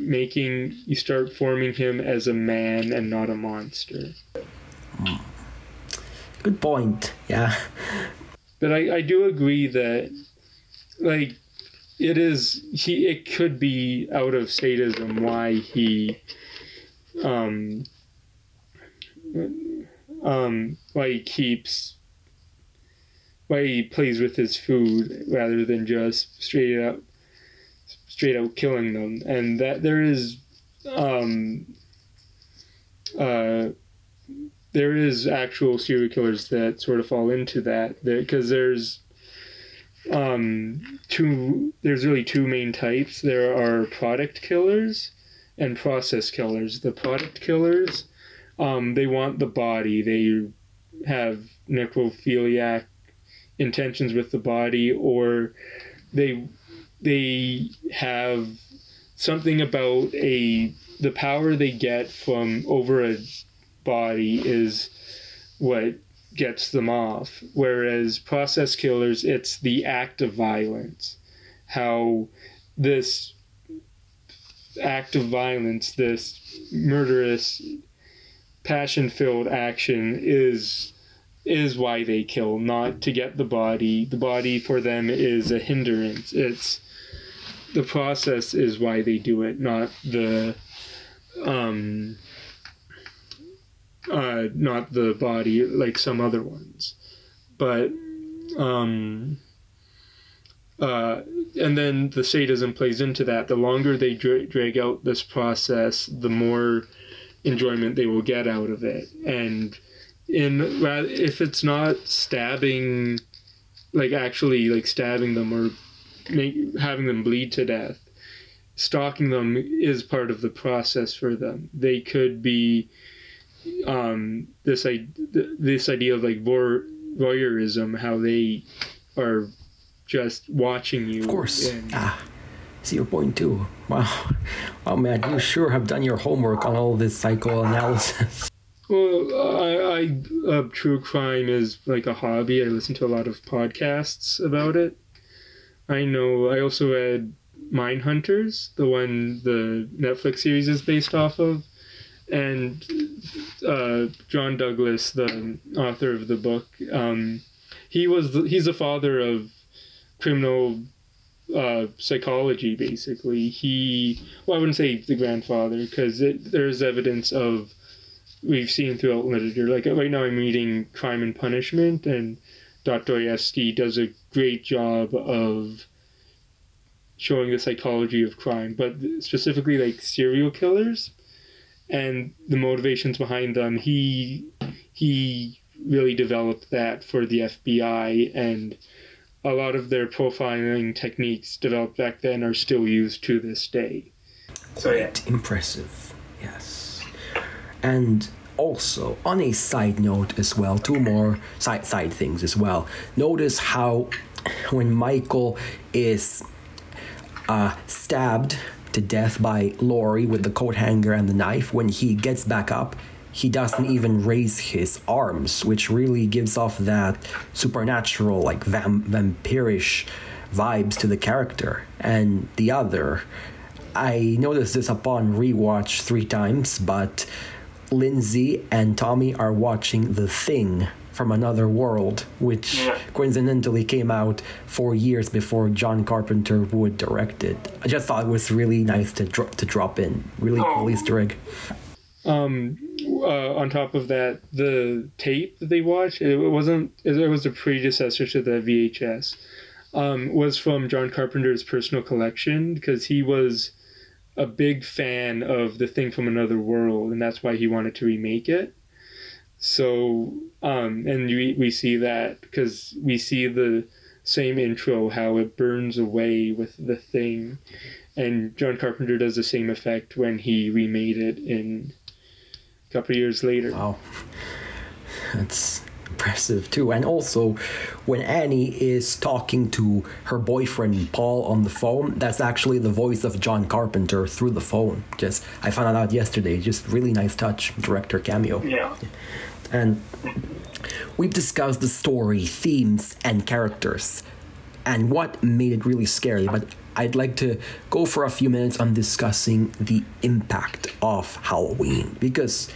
forming him as a man and not a monster. Good point. Yeah. But I do agree that, like, it could be out of sadism why he why he plays with his food rather than just straight out killing them. And that there is actual serial killers that sort of fall into that, because there's really two main types. There are product killers and process killers. The product killers, they want the body. They have necrophiliac intentions with the body, or they have something about the power they get from over a body is what gets them off. Whereas process killers, it's the act of violence, how this act of violence, this murderous, passion-filled action is why they kill, not to get the body. The body for them is a hindrance. It's the process is why they do it, not the not the body like some other ones. But and then the sadism plays into that. The longer they drag out this process, the more enjoyment they will get out of it. And if it's not stabbing, like actually like stabbing them or having them bleed to death, stalking them is part of the process for them. They could be this idea of like voyeurism, how they are just watching you. Of course. See your point too. Wow, Matt, you sure have done your homework on all this psychoanalysis. Well, true crime is like a hobby. I listen to a lot of podcasts about it. I know. I also read Mindhunters, the one the Netflix series is based off of, and John Douglas, the author of the book, he's the father of criminal psychology, basically. I wouldn't say the grandfather, because there's evidence of, we've seen throughout literature, like right now I'm reading Crime and Punishment, and Dostoyevsky does a great job of showing the psychology of crime, but specifically like serial killers and the motivations behind them. He really developed that for the FBI, and a lot of their profiling techniques developed back then are still used to this day. Quite impressive, yes. And also, on a side note as well, two more side things as well. Notice how when Michael is stabbed to death by Laurie with the coat hanger and the knife, when he gets back up, he doesn't even raise his arms, which really gives off that supernatural, like vampirish vibes to the character. And the other, I noticed this upon rewatch 3 times, but Lindsay and Tommy are watching The Thing from Another World, which coincidentally came out 4 years before John Carpenter would direct it. I just thought it was really nice to drop in. Really cool Easter egg. On top of that, the tape that they watched, it was a predecessor to the VHS, was from John Carpenter's personal collection, because he was a big fan of The Thing from Another World, and that's why he wanted to remake it. So, and we see that, because we see the same intro, how it burns away with the thing, and John Carpenter does the same effect when he remade it in a couple of years later. Wow. That's impressive too. And also, when Annie is talking to her boyfriend Paul on the phone, that's actually the voice of John Carpenter through the phone. Just, I found out yesterday. Just really nice touch, director cameo. Yeah. And we've discussed the story, themes, and characters, and what made it really scary. But I'd like to go for a few minutes on discussing the impact of Halloween, because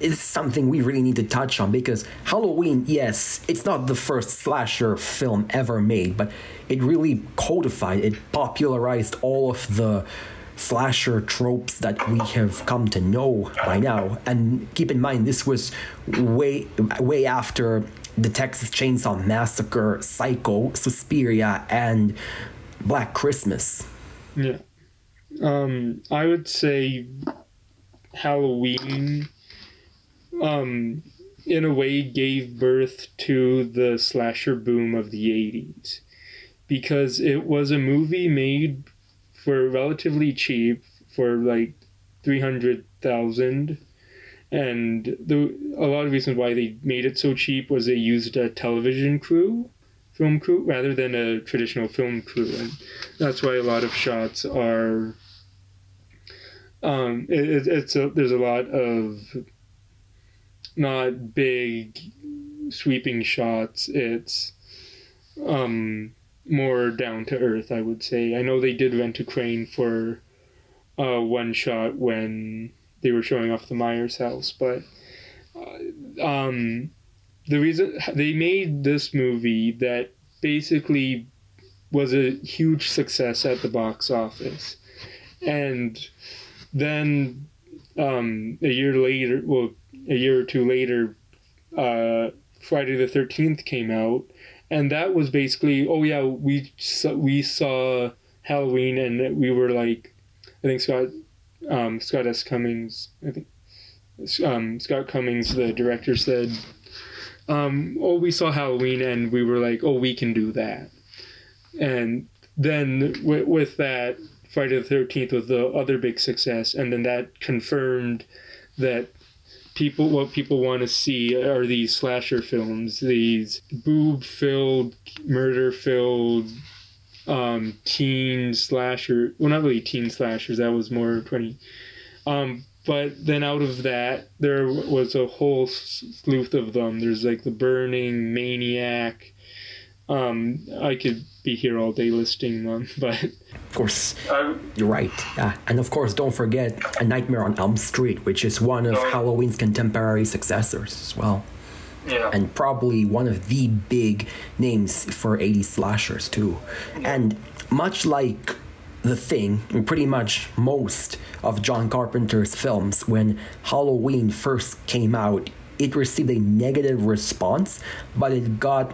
it's something we really need to touch on, because Halloween, yes, it's not the first slasher film ever made, but it really codified, it popularized all of the slasher tropes that we have come to know by now. And keep in mind, this was way after the Texas Chainsaw Massacre, Psycho, Suspiria, and Black Christmas. Yeah. I would say Halloween, in a way, gave birth to the slasher boom of the 80s, because it was a movie made for relatively cheap, for like $300,000. And a lot of reasons why they made it so cheap was they used a film crew rather than a traditional film crew, and that's why a lot of shots are there's a lot of not big sweeping shots. It's more down to earth, I would say. I know they did rent a crane for one shot when they were showing off the Myers house, but the reason they made this movie that basically was a huge success at the box office. And then a year or two later, Friday the 13th came out, and that was basically, we saw Halloween, and we were like, I think Scott Cummings, the director, said, we saw Halloween, and we were like, we can do that. And then with that, Friday the 13th was the other big success, and then that confirmed that what people want to see are these slasher films, these boob-filled, murder-filled, teen slasher. Well, not really teen slashers, that was more 20. But then out of that, there was a whole sleuth of them. There's like The Burning, Maniac. I could be here all day listing them, but... Of course, you're right. And of course, don't forget A Nightmare on Elm Street, which is one of Halloween's contemporary successors as well. Yeah. And probably one of the big names for 80s slashers, too. And much like The Thing, and pretty much most of John Carpenter's films, when Halloween first came out, it received a negative response, but it got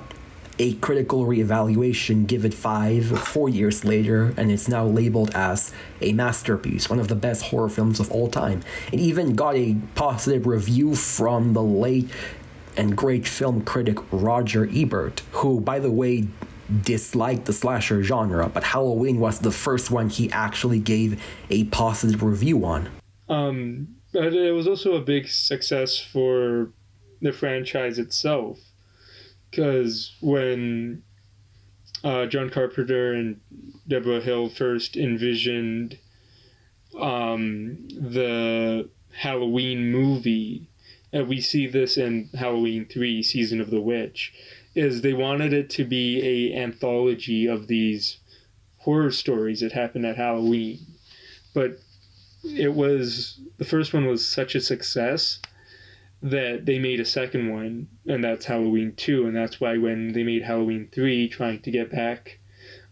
a critical reevaluation, give it 4 years later, and it's now labeled as a masterpiece, one of the best horror films of all time. It even got a positive review from the late and great film critic Roger Ebert, who, by the way, disliked the slasher genre, but Halloween was the first one he actually gave a positive review on. But it was also a big success for the franchise itself, because when John Carpenter and Deborah Hill first envisioned the Halloween movie, and we see this in Halloween 3, Season of the Witch, is they wanted it to be an anthology of these horror stories that happened at Halloween. But it was, the first one was such a success that they made a second one, and that's Halloween 2, and that's why when they made Halloween 3, trying to get back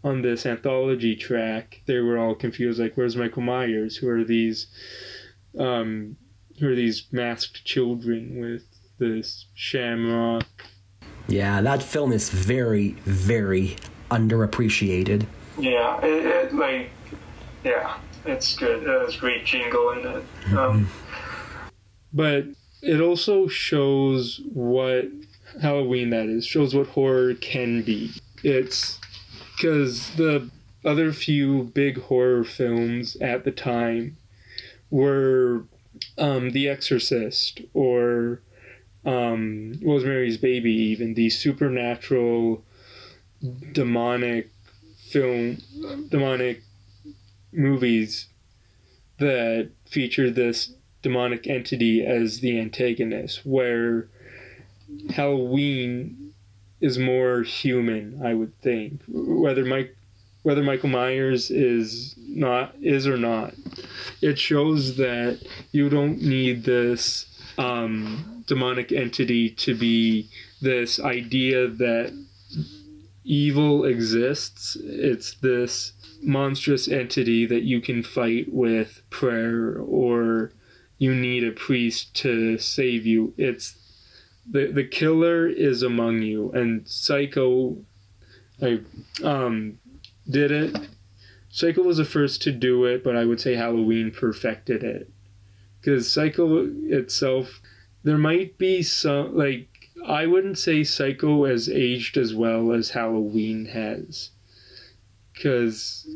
on this anthology track, they were all confused, like, where's Michael Myers? Who are these masked children with this shamrock? Yeah, that film is very, very underappreciated. Yeah, it's good. It has great jingle in it. But it also shows what Halloween that is, shows what horror can be. It's because the other few big horror films at the time were The Exorcist or Rosemary's Baby, even these supernatural, demonic movies that feature this demonic entity as the antagonist, where Halloween is more human, I would think. Whether Michael Myers is or not, it shows that you don't need this demonic entity to be this idea that evil exists. It's this monstrous entity that you can fight with prayer, or you need a priest to save you. It's the killer is among you, and Psycho did it. Psycho was the first to do it, but I would say Halloween perfected it. Because Psycho itself, there might be some, like, I wouldn't say Psycho has aged as well as Halloween has. Because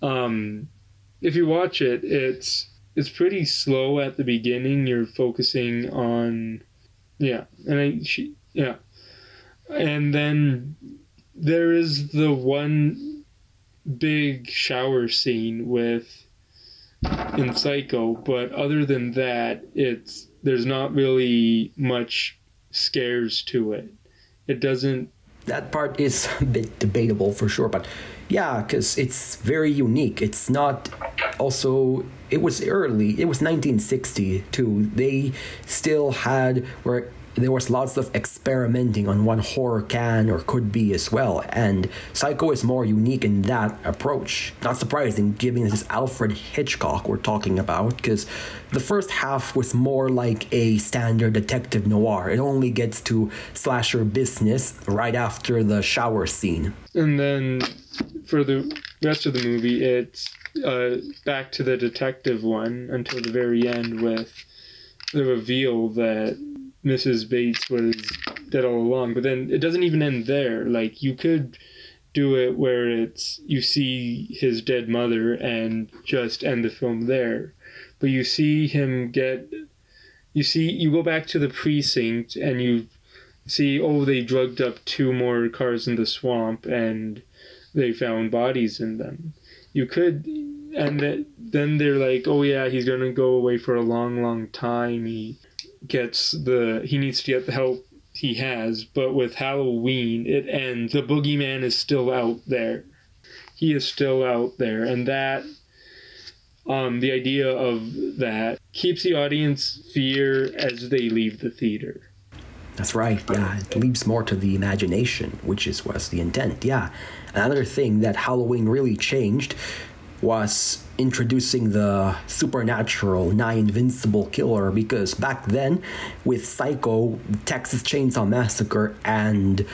if you watch it, it's pretty slow at the beginning. You're focusing on, and then there is the one big shower scene in Psycho, but other than that, there's not really much scares to it. It doesn't. That part is a bit debatable for sure, but yeah, because it's very unique. It's not. Also, it was early. It was 1960 too. They still had where there was lots of experimenting on what horror can or could be as well. And Psycho is more unique in that approach. Not surprising, given this is Alfred Hitchcock we're talking about, because the first half was more like a standard detective noir. It only gets to slasher business right after the shower scene. And then for the rest of the movie, it's back to the detective one until the very end with the reveal that Mrs. Bates was dead all along. But then it doesn't even end there. Like, you could do it where it's, you see his dead mother and just end the film there. But you see him you go back to the precinct and you see, oh, they drugged up 2 more cars in the swamp and they found bodies in them. You could, and then they're like, oh yeah, he's going to go away for a long, long time. He needs to get the help he has, but with Halloween, it ends. The boogeyman is still out there. He is still out there, and that, the idea of that keeps the audience fear as they leave the theater. That's right, yeah. It leaps more to the imagination, which was the intent, yeah. Another thing that Halloween really changed was introducing the supernatural, nigh invincible killer, because back then, with Psycho, Texas Chainsaw Massacre, and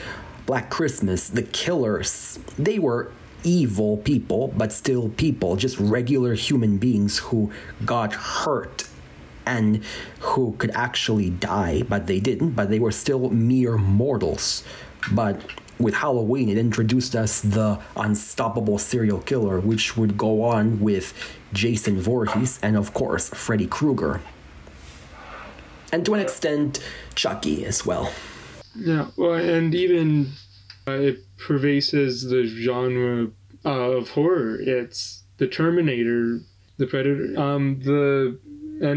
Black Christmas, The Killers, they were evil people, but still people, just regular human beings who got hurt and who could actually die, but they didn't, but they were still mere mortals. But with Halloween, it introduced us the unstoppable serial killer, which would go on with Jason Voorhees and, of course, Freddy Krueger. And to an extent, Chucky as well. Yeah, well, and even it pervades the genre of horror. It's the Terminator, the Predator, and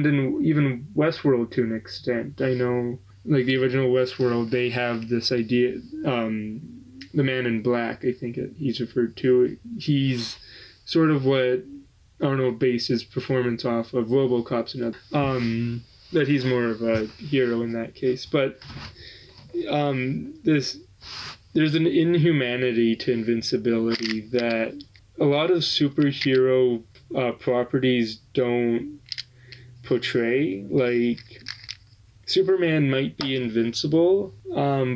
in even Westworld to an extent. I know, like the original Westworld, they have this idea. The Man in Black, I think he's referred to. He's sort of what Arnold based his performance off of RoboCop's and others. That he's more of a hero in that case, but there's an inhumanity to invincibility that a lot of superhero properties don't portray. Like Superman might be invincible,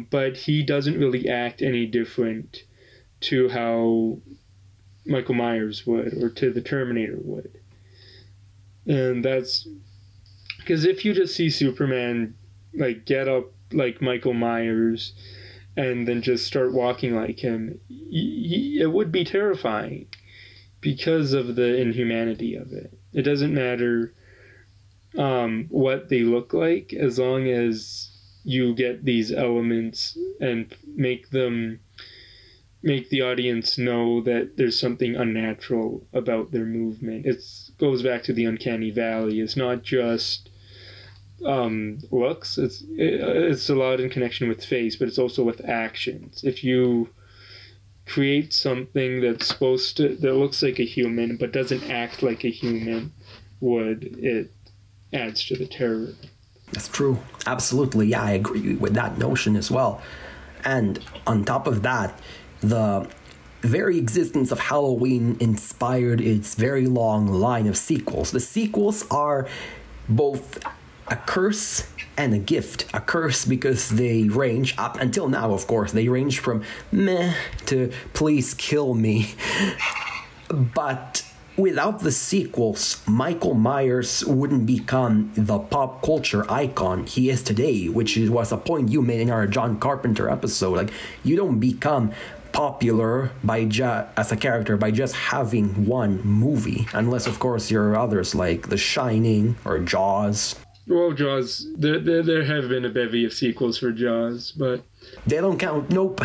but he doesn't really act any different to how Michael Myers would or to the Terminator would. And that's because if you just see Superman like get up like Michael Myers and then just start walking like him, it would be terrifying because of the inhumanity of it. It doesn't matter what they look like, as long as you get these elements and make the audience know that there's something unnatural about their movement. It goes back to the uncanny valley. It's not just looks. It's a lot in connection with face, but it's also with actions. If you create something that looks like a human but doesn't act like a human would, it adds to the terror. That's true. Absolutely. Yeah, I agree with that notion as well. And on top of that, the very existence of Halloween inspired its very long line of sequels. The sequels are both a curse and a gift. A curse because they range, up until now, of course, they range from meh to please kill me. But without the sequels, Michael Myers wouldn't become the pop culture icon he is today, which was a point you made in our John Carpenter episode. Like, you don't become popular as a character by just having one movie, unless, of course, there are others like The Shining or Jaws. Well, Jaws, there have been a bevy of sequels for Jaws, but they don't count. Nope.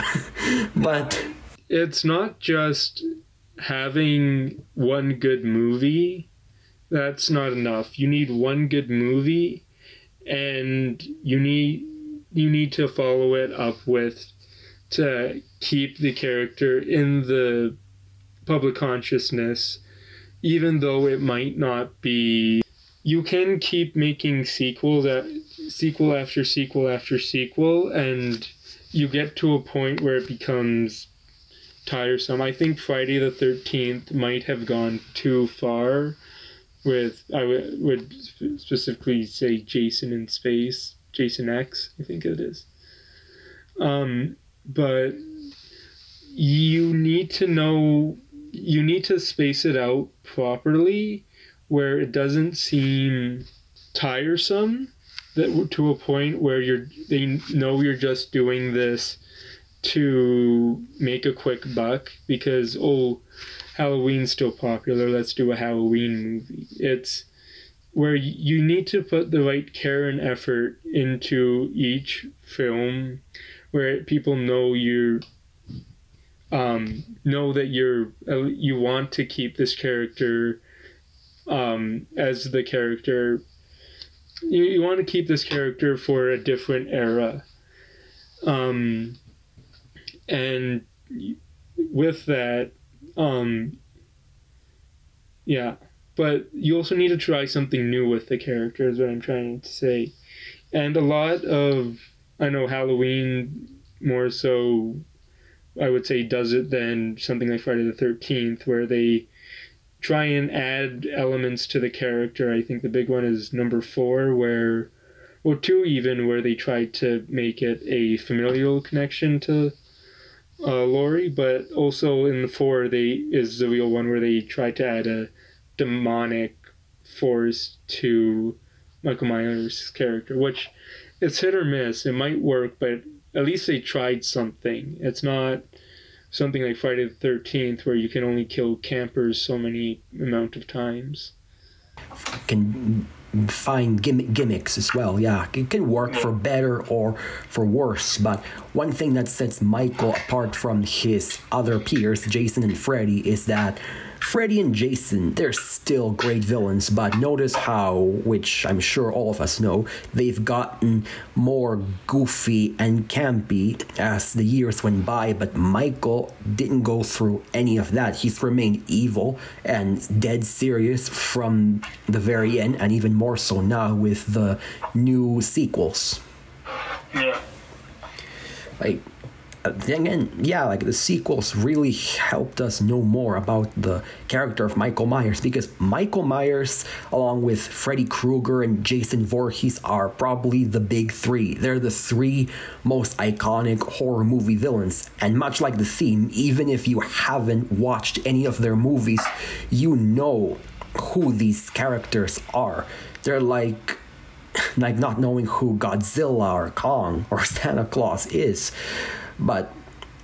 But it's not just having one good movie. That's not enough. You need one good movie, and you need to follow it up with, to keep the character in the public consciousness, even though it might not be. You can keep making sequel after sequel after sequel, and you get to a point where it becomes tiresome. I think Friday the 13th might have gone too far with, I would specifically say, Jason in Space, Jason X, I think it is. But you need to space it out properly where it doesn't seem tiresome, that to a point where they know you're just doing this to make a quick buck because, oh, Halloween's still popular, let's do a Halloween movie. It's where you need to put the right care and effort into each film, where people know you want to keep this character as the character. You want to keep this character for a different era. And with that, yeah. But you also need to try something new with the character, is what I'm trying to say. And a lot of, I know Halloween more so, I would say, does it than something like Friday the 13th, where they try and add elements to the character. I think the big one is number 4, where they tried to make it a familial connection to Laurie, but also in the 4 is the real one where they try to add a demonic force to Michael Myers' character, which it's hit or miss. It might work, but at least they tried something. It's not something like Friday the 13th where you can only kill campers so many amount of times. Can find gimmicks as well, yeah. It can work for better or for worse, but one thing that sets Michael apart from his other peers, Jason and Freddy, is that Freddy and Jason, they're still great villains, but notice how, which I'm sure all of us know, they've gotten more goofy and campy as the years went by, but Michael didn't go through any of that. He's remained evil and dead serious from the very end, and even more so now with the new sequels. Yeah. Like, again, yeah, like the sequels really helped us know more about the character of Michael Myers, because Michael Myers, along with Freddy Krueger and Jason Voorhees, are probably the big three. They're the three most iconic horror movie villains, and much like the theme, even if you haven't watched any of their movies, you know who these characters are. They're like not knowing who Godzilla or Kong or Santa Claus is. But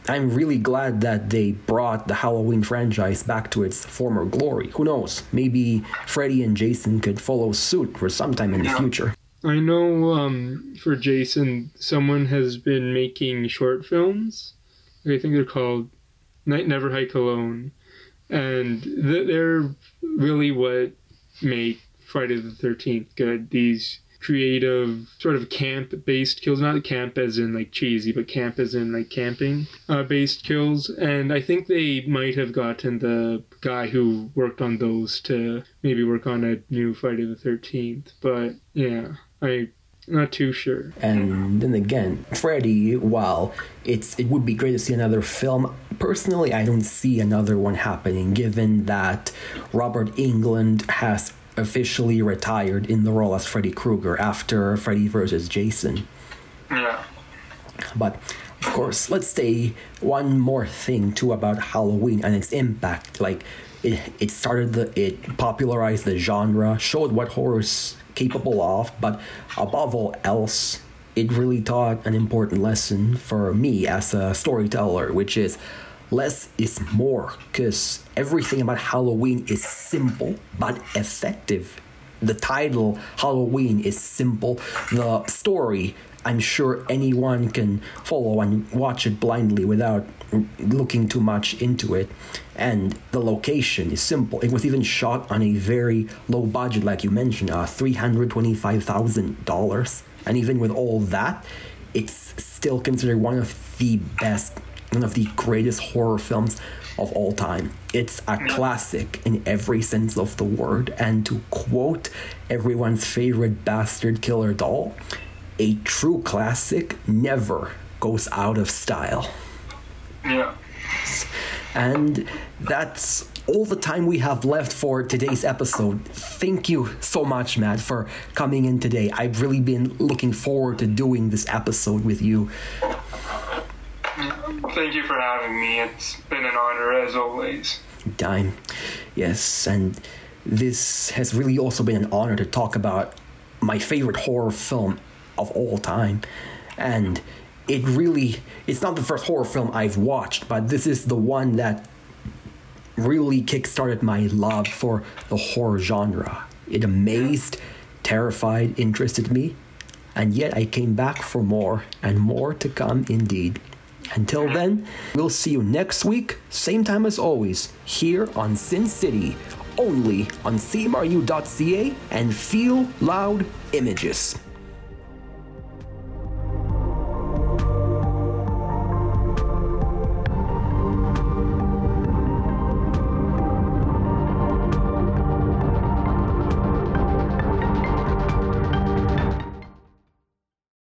I'm really glad that they brought the Halloween franchise back to its former glory. Who knows? Maybe Freddy and Jason could follow suit for sometime in the future. I know for Jason, someone has been making short films. I think they're called Night Never Hike Alone. And they're really what make Friday the 13th good. These creative sort of camp-based kills, not camp as in like cheesy, but camp as in like camping-based kills. And I think they might have gotten the guy who worked on those to maybe work on a new Friday the 13th. But yeah, I'm not too sure. And then again, Freddy, while it would be great to see another film, personally, I don't see another one happening, given that Robert England has officially retired in the role as Freddy Krueger after Freddy vs. Jason. Yeah. But, of course, let's say one more thing, too, about Halloween and its impact. Like, it popularized the genre, showed what horror is capable of, but above all else, it really taught an important lesson for me as a storyteller, which is less is more, because everything about Halloween is simple but effective. The title, Halloween, is simple. The story, I'm sure anyone can follow and watch it blindly without looking too much into it. And the location is simple. It was even shot on a very low budget, like you mentioned, $325,000. And even with all that, it's still considered one of the greatest horror films of all time. It's a classic in every sense of the word, and to quote everyone's favorite bastard killer doll, a true classic never goes out of style. Yeah. And that's all the time we have left for today's episode. Thank you so much, Matt, for coming in today. I've really been looking forward to doing this episode with you. Thank you for having me. It's been an honor, as always. Dime. Yes, and this has really also been an honor to talk about my favorite horror film of all time. And it's not the first horror film I've watched, but this is the one that really kickstarted my love for the horror genre. It amazed, terrified, interested me, and yet I came back for more, and more to come indeed. Until then, we'll see you next week, same time as always, here on Sin City, only on CMRU.ca and Feel Loud Images.